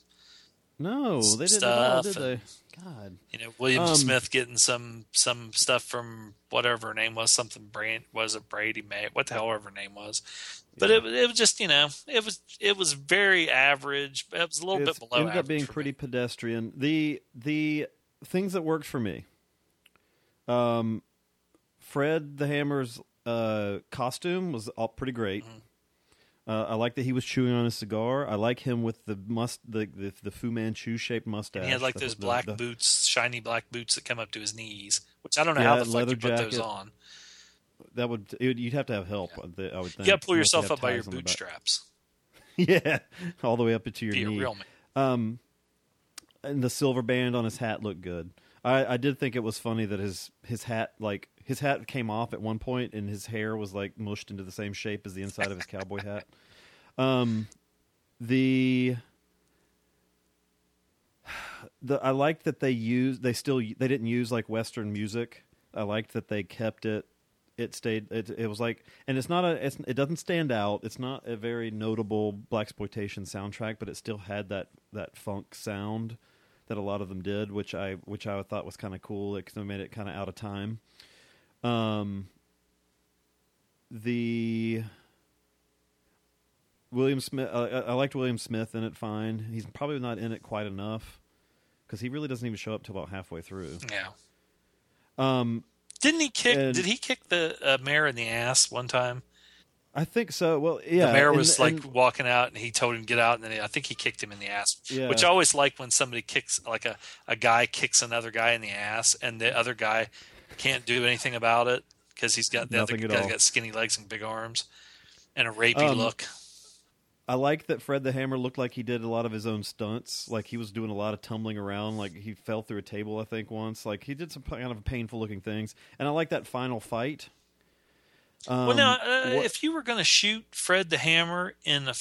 no, some they didn't at all, did they? And, God, you know, William um, Smith getting some some stuff from whatever her name was, something brand was it Brady May, what the hell her name was, but yeah. it it was just you know it was it was very average. It was a little it's, bit below. It ended up being pretty me. pedestrian. The the things that worked for me, um, Fred the Hammer's uh, costume was all pretty great. Mm-hmm. Uh, I like that he was chewing on a cigar. I like him with the must the the, the Fu Manchu shaped mustache. And he had like the, those black the, the, boots, shiny black boots that come up to his knees. Which I don't know yeah, how the fuck you jacket. Put those on. That would it would you'd have to have help. Yeah. I would think. You got to pull yourself up by your bootstraps. yeah, all the way up into your Be knee. A real man. Um, and the silver band on his hat looked good. I, I did think it was funny that his his hat like. His hat came off at one point, and his hair was like mushed into the same shape as the inside of his cowboy hat. Um, the the I liked that they used they still they didn't use like Western music. I liked that they kept it. It stayed. It, it was like, and it's not a. It's, it doesn't stand out. It's not a very notable blaxploitation soundtrack, but it still had that that funk sound that a lot of them did, which I which I thought was kind of cool. It made it kind of out of time. Um, the William Smith, uh, I liked William Smith in it fine. He's probably not in it quite enough because he really doesn't even show up till about halfway through. Yeah. Um, didn't he kick, and, did he kick the uh, mayor in the ass one time? I think so. Well, yeah. The mayor was and, like and, walking out, and he told him to get out, and then he, I think he kicked him in the ass. Yeah. Which I always like when somebody kicks, like a, a guy kicks another guy in the ass, and the other guy can't do anything about it because he's got the Nothing other guy's all. got skinny legs and big arms and a rapey um, look. I like that Fred the Hammer looked like he did a lot of his own stunts. Like he was doing a lot of tumbling around. Like he fell through a table, I think, once. Like he did some kind of painful looking things. And I like that final fight. Um, well, now, uh, if you were going to shoot Fred the Hammer in the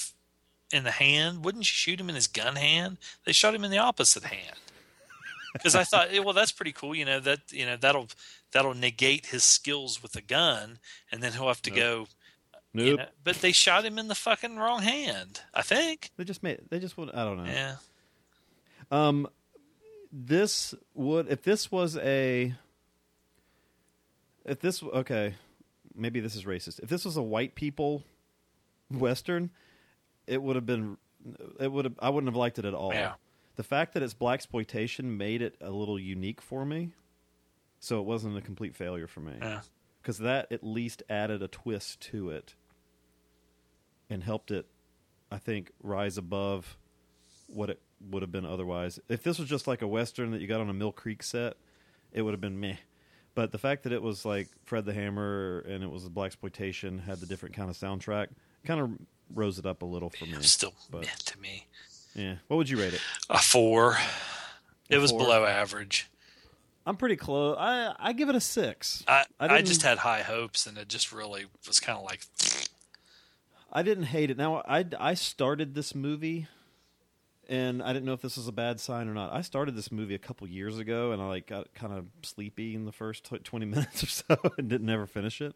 in the hand, wouldn't you shoot him in his gun hand? They shot him in the opposite hand. Because I thought, well, that's pretty cool. You know that you know that'll that'll negate his skills with a gun, and then he'll have to nope. go. Nope. You know, but they shot him in the fucking wrong hand. I think they just made. They just would. I don't know. Yeah. Um, this would if this was a. If this okay. Maybe this is racist. If this was a white people Western, it would have been, it would have, I wouldn't have liked it at all. Yeah. The fact that it's blaxploitation made it a little unique for me. So it wasn't a complete failure for me. Yeah. Because that at least added a twist to it and helped it, I think, rise above what it would have been otherwise. If this was just like a Western that you got on a Mill Creek set, it would have been meh. But the fact that it was like Fred the Hammer and it was a blaxploitation, had the different kind of soundtrack, kind of rose it up a little for me. Still meh to me. Yeah. What would you rate it? A four. It was below average. I'm pretty close. I, I give it a six. I, I, I just had high hopes, and it just really was kind of like... I didn't hate it. Now, I, I started this movie, and I didn't know if this was a bad sign or not. I started this movie a couple years ago, and I like got kind of sleepy in the first twenty minutes or so, and didn't ever finish it.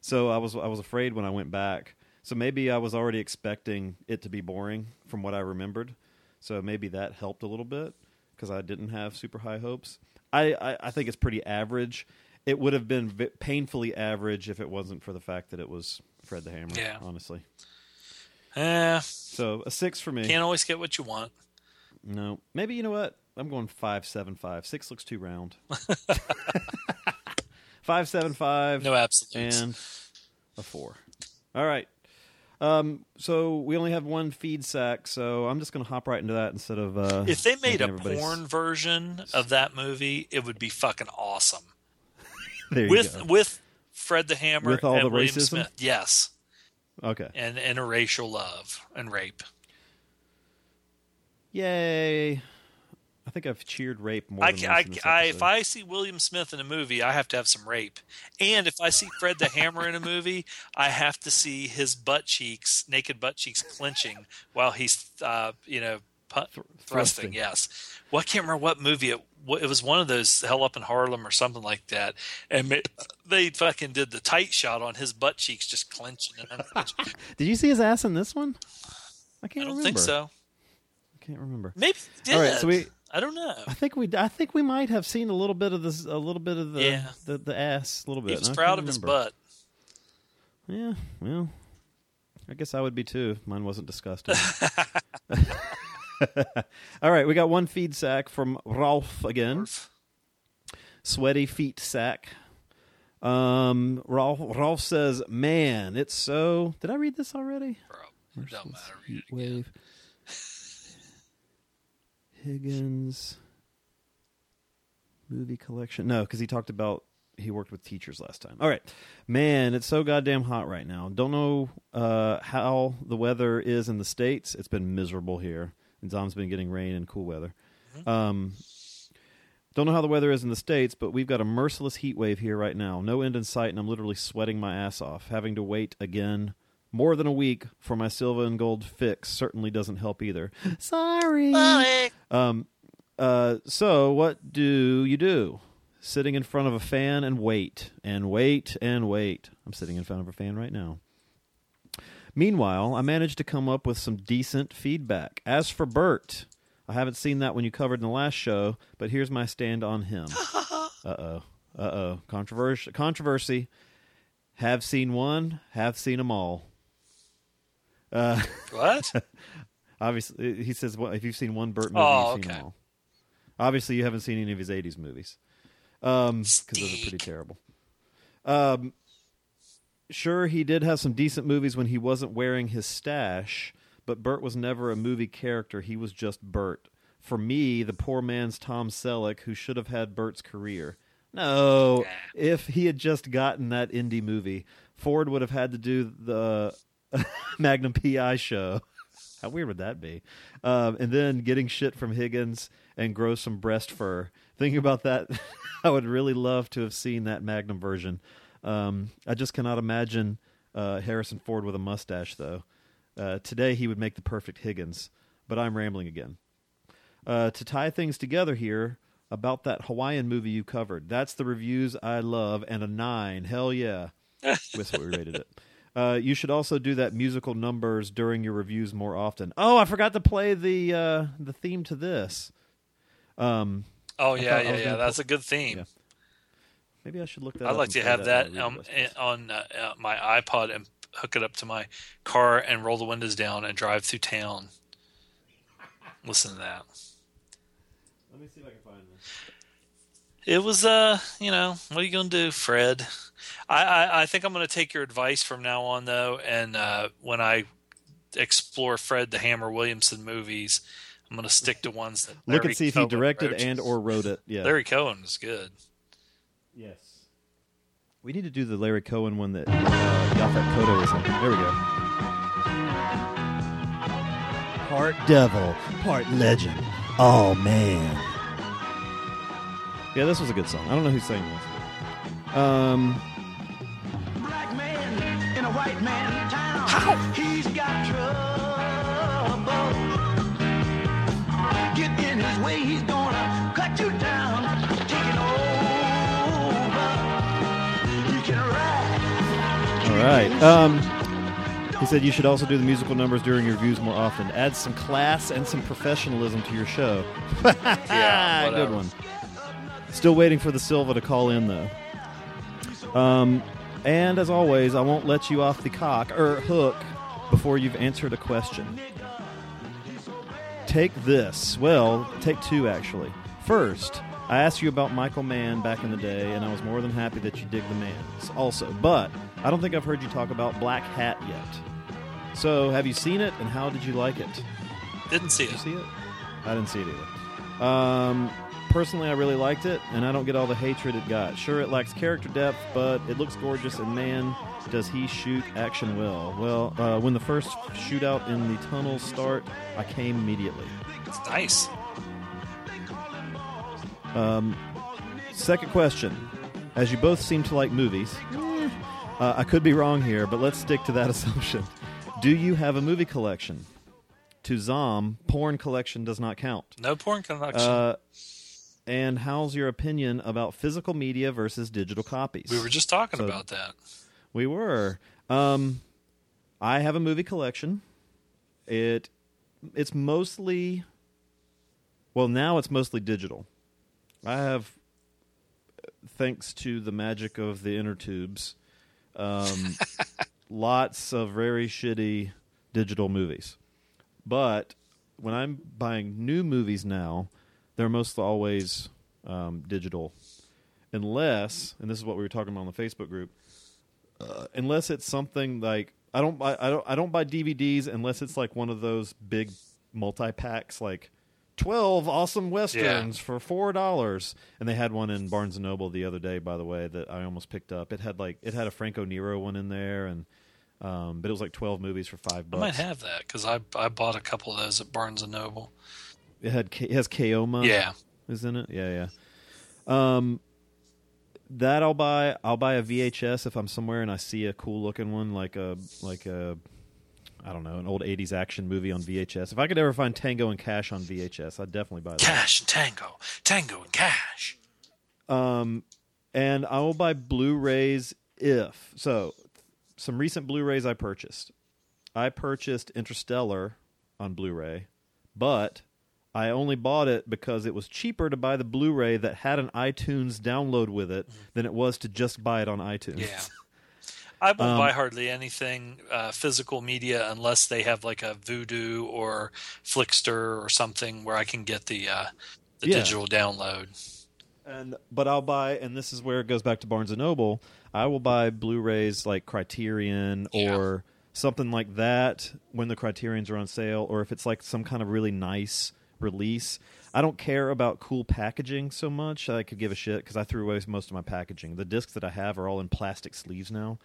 So I was I was afraid when I went back. So maybe I was already expecting it to be boring from what I remembered. So maybe that helped a little bit because I didn't have super high hopes. I, I, I think it's pretty average. It would have been v- painfully average if it wasn't for the fact that it was Fred the Hammer. Yeah, honestly. Uh, so a six for me. Can't always get what you want. No. Maybe, you know what? I'm going five, seven, five. Six looks too round. Five, seven, five. No absolutes. And a four. All right. Um, so we only have one feed sack, so I'm just going to hop right into that instead of... Uh, if they made a porn version of that movie, it would be fucking awesome. There you with, go. With Fred the Hammer with all and the William racism? Smith. Yes. Okay. And interracial love and rape. Yay. I think I've cheered rape more I, than I, I, I, if I see William Smith in a movie, I have to have some rape. And if I see Fred the Hammer in a movie, I have to see his butt cheeks, naked butt cheeks clenching while he's, uh, you know, pu- Th- thrusting. thrusting. Yes. Well, I can't remember what movie it was. It was one of those Hell Up in Harlem or something like that. And they fucking did the tight shot on his butt cheeks just clenching. And unclenching. Did you see his ass in this one? I can't remember. I don't remember. think so. I can't remember. Maybe he did. All right, so we, I don't know. I think we I think we might have seen a little bit of this a little bit of the yeah. the, the ass a little bit. He was proud of remember. his butt. Yeah, well. I guess I would be too. Mine wasn't disgusting. All right, we got one feed sack from Rolf again. Sweaty feet sack. Um, Rolf, Rolf says, "Man, it's so." Did I read this already? Bro, don't matter. Read it again. Wave. Higgins movie collection. No, because he talked about he worked with teachers last time. All right, man, it's so goddamn hot right now. Don't know uh, how the weather is in the States. It's been miserable here. And Dom's been getting rain and cool weather. Um, don't know how the weather is in the States, but we've got a merciless heat wave here right now. No end in sight, and I'm literally sweating my ass off. Having to wait again more than a week for my silver and gold fix certainly doesn't help either. Sorry. Sorry. Um, uh, so what do you do? Sitting in front of a fan and wait and wait and wait. I'm sitting in front of a fan right now. Meanwhile, I managed to come up with some decent feedback. As for Bert, I haven't seen that one you covered in the last show, but here's my stand on him. Uh-oh. Uh-oh. Controversy. Controversy. Have seen one. Have seen them all. Uh, what? Obviously, he says, well, if you've seen one Bert movie, oh, you've seen okay. them all. Obviously, you haven't seen any of his eighties movies. Um, because those are pretty terrible. Um... sure, he did have some decent movies when he wasn't wearing his stash, but Burt was never a movie character. He was just Burt. For me, the poor man's Tom Selleck, who should have had Burt's career. No, if he had just gotten that indie movie, Ford would have had to do the Magnum P I show. How weird would that be? Um, and then getting shit from Higgins and grow some breast fur. Thinking about that, I would really love to have seen that Magnum version. Um, I just cannot imagine uh, Harrison Ford with a mustache, though. Uh, today he would make the perfect Higgins, but I'm rambling again. Uh, to tie things together here, about that Hawaiian movie you covered. That's the reviews I love, and a nine. Hell yeah. That's what we rated it. Uh, you should also do that musical numbers during your reviews more often. Oh, I forgot to play the uh, the theme to this. Um, oh, yeah, yeah, yeah. That's pull... a good theme. Yeah. Maybe I should look that I'd up. I'd like to have that, that um, on uh, uh, my iPod and hook it up to my car and roll the windows down and drive through town. Listen to that. Let me see if I can find this. It was, uh, you know, what are you going to do, Fred? I, I, I think I'm going to take your advice from now on, though, and uh, when I explore Fred the Hammer Williamson movies, I'm going to stick to ones that Look Larry and see if Cohen he directed and or wrote it. Yeah, Larry Cohen was good. Yes. We need to do the Larry Cohen one that uh, Yaphet Kotto was in. There we go. Part devil, part legend. Oh, man. Yeah, this was a good song. I don't know who sang this. Um, Black man in a white man town. How? He's got trouble. Get in his way, he's gonna cut you down. Taking over. You can ride. All right. Um... He said you should also do the musical numbers during your reviews more often. Add some class and some professionalism to your show. Yeah, good one. Still waiting for the Silva to call in, though. Um, and as always, I won't let you off the cock or hook before you've answered a question. Take this. Well, take two, actually. First, I asked you about Michael Mann back in the day, and I was more than happy that you dig the man also. But I don't think I've heard you talk about Black Hat yet. So, have you seen it, and how did you like it? Didn't see it. Did you see it? I didn't see it either. Um, personally, I really liked it, and I don't get all the hatred it got. Sure, it lacks character depth, but it looks gorgeous, and man, does he shoot action well. Well, uh, when the first shootout in the tunnels start, I came immediately. It's nice. Um, second question. As you both seem to like movies... Uh, I could be wrong here, but let's stick to that assumption. Do you have a movie collection? To Zom, porn collection does not count. No porn collection. Uh, and how's your opinion about physical media versus digital copies? We were just talking so, about that. We were. Um, I have a movie collection. It It's mostly... Well, now it's mostly digital. I have, thanks to the magic of the inner tubes... Um, lots of very shitty digital movies. But when I'm buying new movies now, they're most always um, digital. Unless, and this is what we were talking about on the Facebook group, uh, unless it's something like I don't buy I don't I don't buy D V Ds unless it's like one of those big multi-packs like twelve awesome westerns yeah. for four dollars, and they had one in Barnes and Noble the other day. By the way, that I almost picked up. It had like it had a Franco Nero one in there, and um, but it was like twelve movies for five bucks. I might have that because I I bought a couple of those at Barnes and Noble. It had it has Kaoma, yeah, is in it, yeah, yeah. Um, that I'll buy. I'll buy a V H S if I'm somewhere and I see a cool looking one, like a like a. I don't know, an old eighties action movie on V H S. If I could ever find Tango and Cash on V H S, I'd definitely buy that. Cash and Tango. Tango and Cash. Um, and I will buy Blu-rays if. So, some recent Blu-rays I purchased. I purchased Interstellar on Blu-ray, but I only bought it because it was cheaper to buy the Blu-ray that had an iTunes download with it mm-hmm. than it was to just buy it on iTunes. Yeah. I won't um, buy hardly anything uh, physical media unless they have like a Voodoo or Flickster or something where I can get the uh, the yeah. digital download. And but I'll buy, and this is where it goes back to Barnes and Noble. I will buy Blu-rays like Criterion yeah. or something like that when the Criterions are on sale, or if it's like some kind of really nice release. I don't care about cool packaging so much. I could give a shit because I threw away most of my packaging. The discs that I have are all in plastic sleeves now.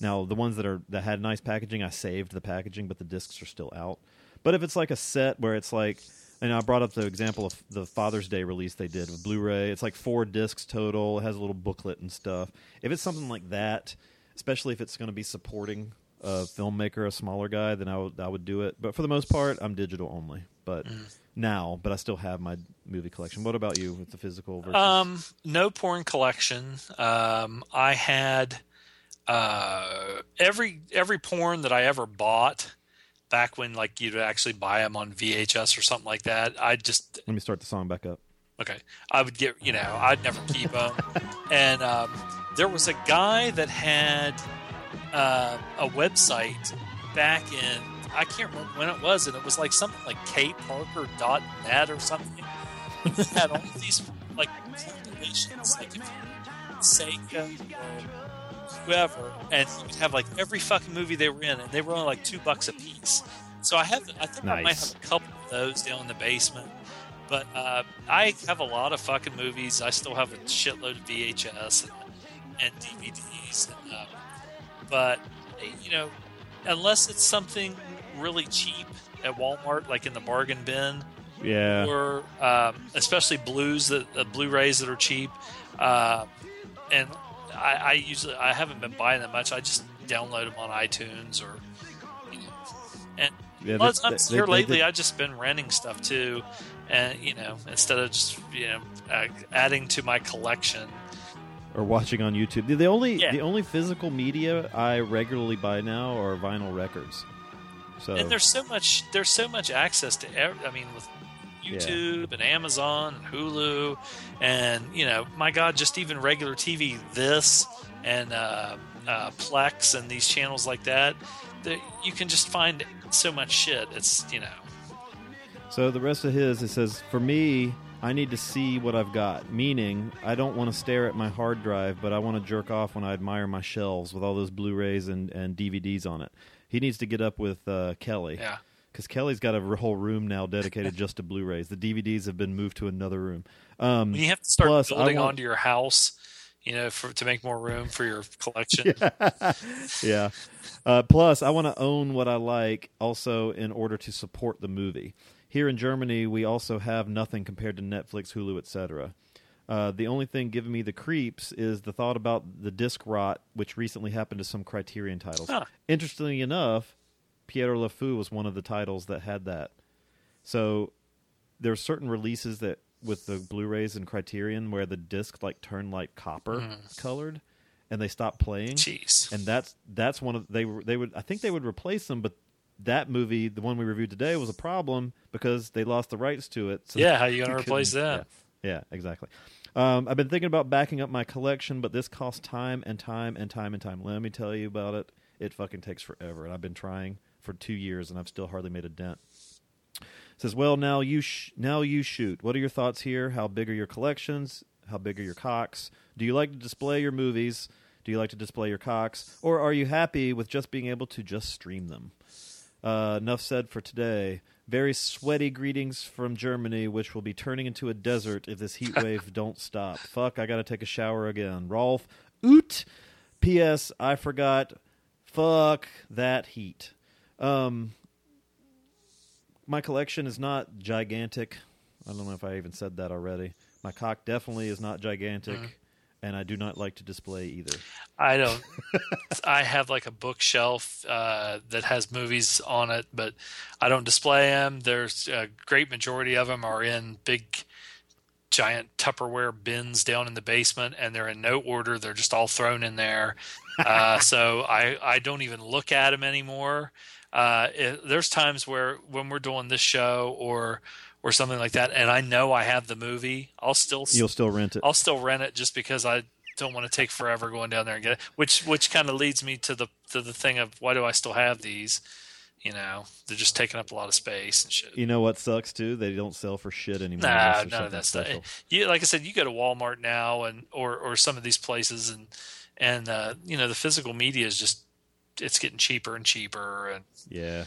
Now, the ones that are that had nice packaging, I saved the packaging, but the discs are still out. But if it's like a set where it's like, and I brought up the example of the Father's Day release they did with Blu-ray. It's like four discs total. It has a little booklet and stuff. If it's something like that, especially if it's going to be supporting a filmmaker, a smaller guy, then I would, I would do it. But for the most part, I'm digital only. But mm. now, but I still have my movie collection. What about you with the physical version? Um, no porn collection. Um, I had uh, every every porn that I ever bought. Back when, like, you'd actually buy them on V H S or something like that, I'd just... Let me start the song back up. Okay. I would get, you know, I'd never keep them. And um, there was a guy that had uh, a website back in, I can't remember when it was, and it was like something like k parker dot net or something. It had all these, like, compilations, like, Seiko or whoever, and you would have like every fucking movie they were in, and they were only like two bucks a piece. So I have, I think nice. I might have a couple of those down in the basement. But uh, I have a lot of fucking movies. I still have a shitload of V H S and, and D V Ds. And, uh, but you know, unless it's something really cheap at Walmart, like in the bargain bin, yeah, or um, especially blues that uh, Blu-rays that are cheap, uh, and. I, I usually I haven't been buying that much. I just download them on iTunes or, you know, and yeah, well, they, they, here they, lately they, I've just been renting stuff too, and you know, instead of just you know uh, adding to my collection or watching on YouTube. The only yeah. the only physical media I regularly buy now are vinyl records. So and there's so much there's so much access to every, I mean with. YouTube yeah. and Amazon and Hulu and, you know, my God, just even regular T V, this and uh, uh, Plex and these channels like that, that, you can just find so much shit. It's, you know. So the rest of his, it says, for me, I need to see what I've got, meaning I don't want to stare at my hard drive, but I want to jerk off when I admire my shelves with all those Blu-rays and, and D V Ds on it. He needs to get up with uh, Kelly. Yeah. Because Kelly's got a whole room now dedicated just to Blu-rays. The D V Ds have been moved to another room. Um, when you have to start plus, building want... onto your house, you know, for, to make more room for your collection. yeah. yeah. Uh, plus, I want to own what I like also in order to support the movie. Here in Germany, we also have nothing compared to Netflix, Hulu, et cetera. Uh, the only thing giving me the creeps is the thought about the disc rot, which recently happened to some Criterion titles. Huh. Interestingly enough, Pierrot le Fou was one of the titles that had that. So there are certain releases that with the Blu-rays and Criterion where the disc like turned like copper mm. colored, and they stopped playing. Jeez. And that's that's one of they they would I think they would replace them, but that movie, the one we reviewed today, was a problem because they lost the rights to it. So yeah, how are you gonna replace that? Yeah, yeah exactly. Um, I've been thinking about backing up my collection, but this costs time and time and time and time. Let me tell you about it. It fucking takes forever, and I've been trying for two years, and I've still hardly made a dent. It says, well, now you sh- now you shoot. What are your thoughts here? How big are your collections? How big are your cocks? Do you like to display your movies? Do you like to display your cocks? Or are you happy with just being able to just stream them? Uh, enough said for today. Very sweaty greetings from Germany, which will be turning into a desert if this heat wave don't stop. Fuck, I got to take a shower again. Rolf, oot. P S. I forgot. Fuck that heat. Um, my collection is not gigantic. I don't know if I even said that already. My cock definitely is not gigantic, mm-hmm. and I do not like to display either. I don't. I have like a bookshelf uh, that has movies on it, but I don't display them. There's a great majority of them are in big, giant Tupperware bins down in the basement, and they're in no order. They're just all thrown in there. Uh, so I, I don't even look at them anymore. Uh, it, there's times where when we're doing this show or or something like that, and I know I have the movie, I'll still you'll still rent it. I'll still rent it just because I don't want to take forever going down there and get it. Which which kind of leads me to the to the thing of why do I still have these? You know, they're just taking up a lot of space and shit. You know what sucks too? They don't sell for shit anymore. Nah, none of that stuff. You, like I said, you go to Walmart now and or or some of these places and. And, uh, you know, the physical media is just, it's getting cheaper and cheaper. And yeah.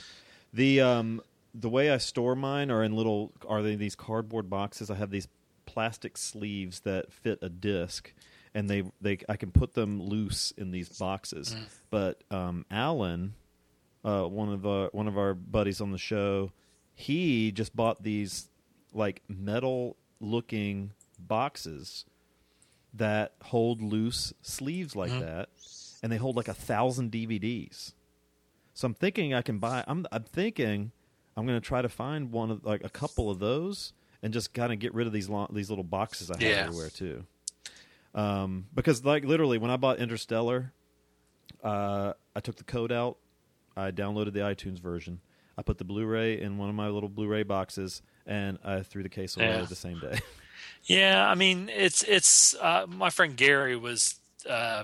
The, um, the way I store mine are in little, are they these cardboard boxes? I have these plastic sleeves that fit a disc, and they, they, I can put them loose in these boxes. Mm. But, um, Alan, uh, one of the, one of our buddies on the show, he just bought these like metal looking boxes that hold loose sleeves like mm-hmm. that, and they hold like a thousand D V Ds. So I'm thinking I can buy. I'm I'm thinking I'm going to try to find one of like a couple of those and just kind of get rid of these long, these little boxes I have yeah. everywhere too. Um, because like literally when I bought Interstellar, uh, I took the code out, I downloaded the iTunes version, I put the Blu-ray in one of my little Blu-ray boxes, and I threw the case away yeah. the same day. Yeah, I mean, it's it's uh, my friend Gary was uh,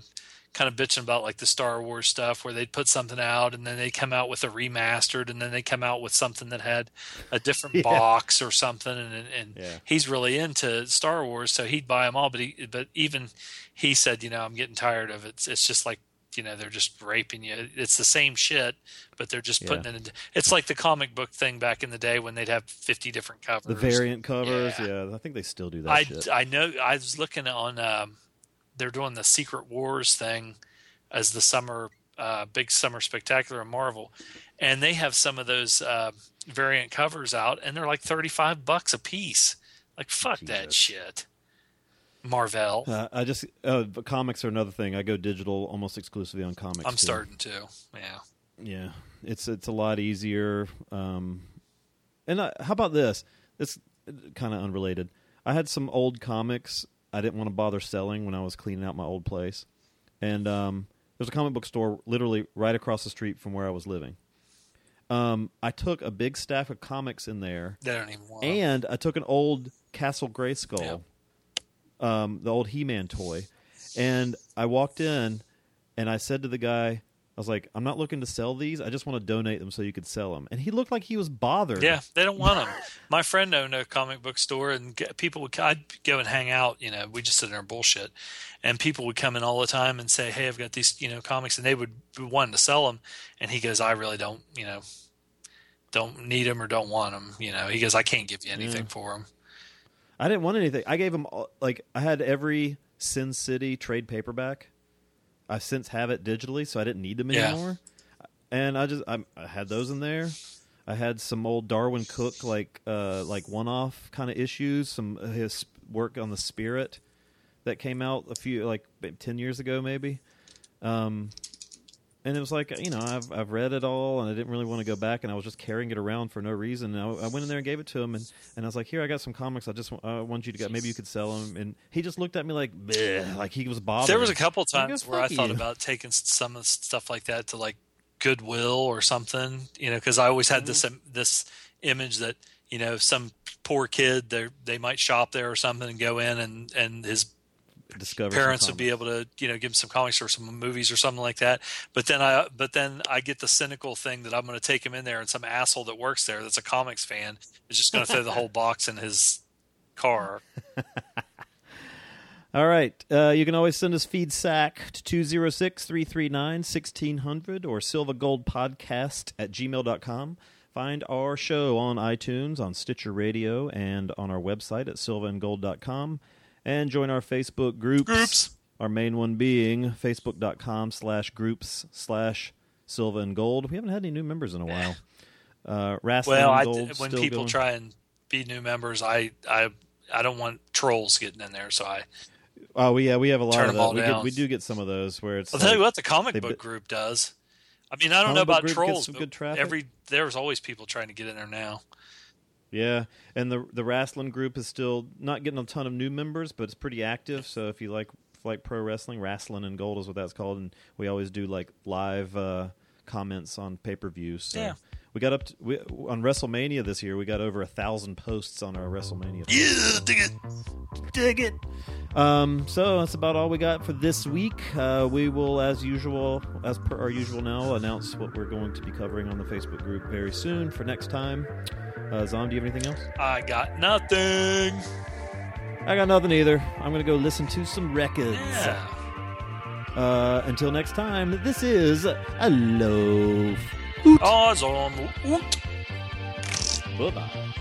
kind of bitching about like the Star Wars stuff where they'd put something out and then they come out with a remastered, and then they come out with something that had a different yeah. box or something, and and yeah. he's really into Star Wars, so he'd buy them all. But he, but even he said, you know, I'm getting tired of it. It's, it's just like, you know, they're just raping you. It's the same shit, but they're just yeah. putting it in. It's like the comic book thing back in the day when they'd have fifty different covers. The variant covers, yeah. yeah I think they still do that I, shit. I know. I was looking on, um, they're doing the Secret Wars thing as the summer, uh, big summer spectacular in Marvel. And they have some of those uh, variant covers out, and they're like thirty-five bucks a piece. Like, fuck Jesus. That shit. Marvel. Uh, I just uh, comics are another thing. I go digital almost exclusively on comics. I'm too. starting to. Yeah. Yeah. It's it's a lot easier. Um, and I, how about this? It's kind of unrelated. I had some old comics I didn't want to bother selling when I was cleaning out my old place. And um, there's a comic book store literally right across the street from where I was living. Um, I took a big stack of comics in there. They don't even want. And I took an old Castle Grayskull. Yeah. Um, the old He-Man toy. And I walked in and I said to the guy, I was like, I'm not looking to sell these. I just want to donate them so you could sell them. And he looked like he was bothered. Yeah, they don't want them. My friend owned a comic book store, and people would, I'd go and hang out. You know, we just sit there and bullshit. And people would come in all the time and say, hey, I've got these, you know, comics. And they would be wanting to sell them. And he goes, I really don't, you know, don't need them or don't want them. You know, he goes, I can't give you anything yeah. for them. I didn't want anything. I gave them all, like I had every Sin City trade paperback. I since have it digitally, so I didn't need them anymore. Yeah. And I just I, I had those in there. I had some old Darwin Cook like uh, like one off kind of issues. Some of his work on the Spirit that came out a few like ten years ago maybe. Um, and it was like, you know, I've I've read it all, and I didn't really want to go back, and I was just carrying it around for no reason. And I, I went in there and gave it to him, and, and I was like, here, I got some comics. I just I want you to get, maybe you could sell them. And he just looked at me like, like he was bothered. There was a couple times where I thought about taking some of stuff like that to like Goodwill or something, you know, because I always had this um, this image that, you know, some poor kid they they might shop there or something and go in and and his Discover parents would be able to, you know, give them some comics or some movies or something like that. But then I, but then I get the cynical thing that I'm going to take him in there, and some asshole that works there that's a comics fan is just going to throw the whole box in his car. All right. Uh, you can always send us feedsack to two zero six, three three nine, one six zero zero or silva gold podcast at gmail dot com. Find our show on iTunes, on Stitcher Radio, and on our website at silva and gold dot com. And join our Facebook groups, groups, our main one being facebook.com slash groups slash Silva and Gold. We haven't had any new members in a while. Uh, well, I, Gold when people going. try and be new members, I, I I don't want trolls getting in there, so I oh yeah, we have a lot of that. We, get, we do get some of those where it's. I'll like, tell you what, the comic book group does. I mean, I don't know about trolls, but every there's always people trying to get in there now. Yeah, and the the wrestling group is still not getting a ton of new members, but it's pretty active. So if you like if like pro wrestling, Wrestling and Gold is what that's called, and we always do like live uh, comments on pay per view. So yeah. we got up to, we, on WrestleMania this year. We got over a thousand posts on our WrestleMania. Yeah, dig it, dig it. Um, so that's about all we got for this week. Uh, we will, as usual, as per our usual now, announce what we're going to be covering on the Facebook group very soon for next time. Uh, Zom, do you have anything else? I got nothing. I got nothing either. I'm going to go listen to some records. Yeah. Uh, until next time, this is a loaf. Oot. Awesome. Oot. Bye-bye.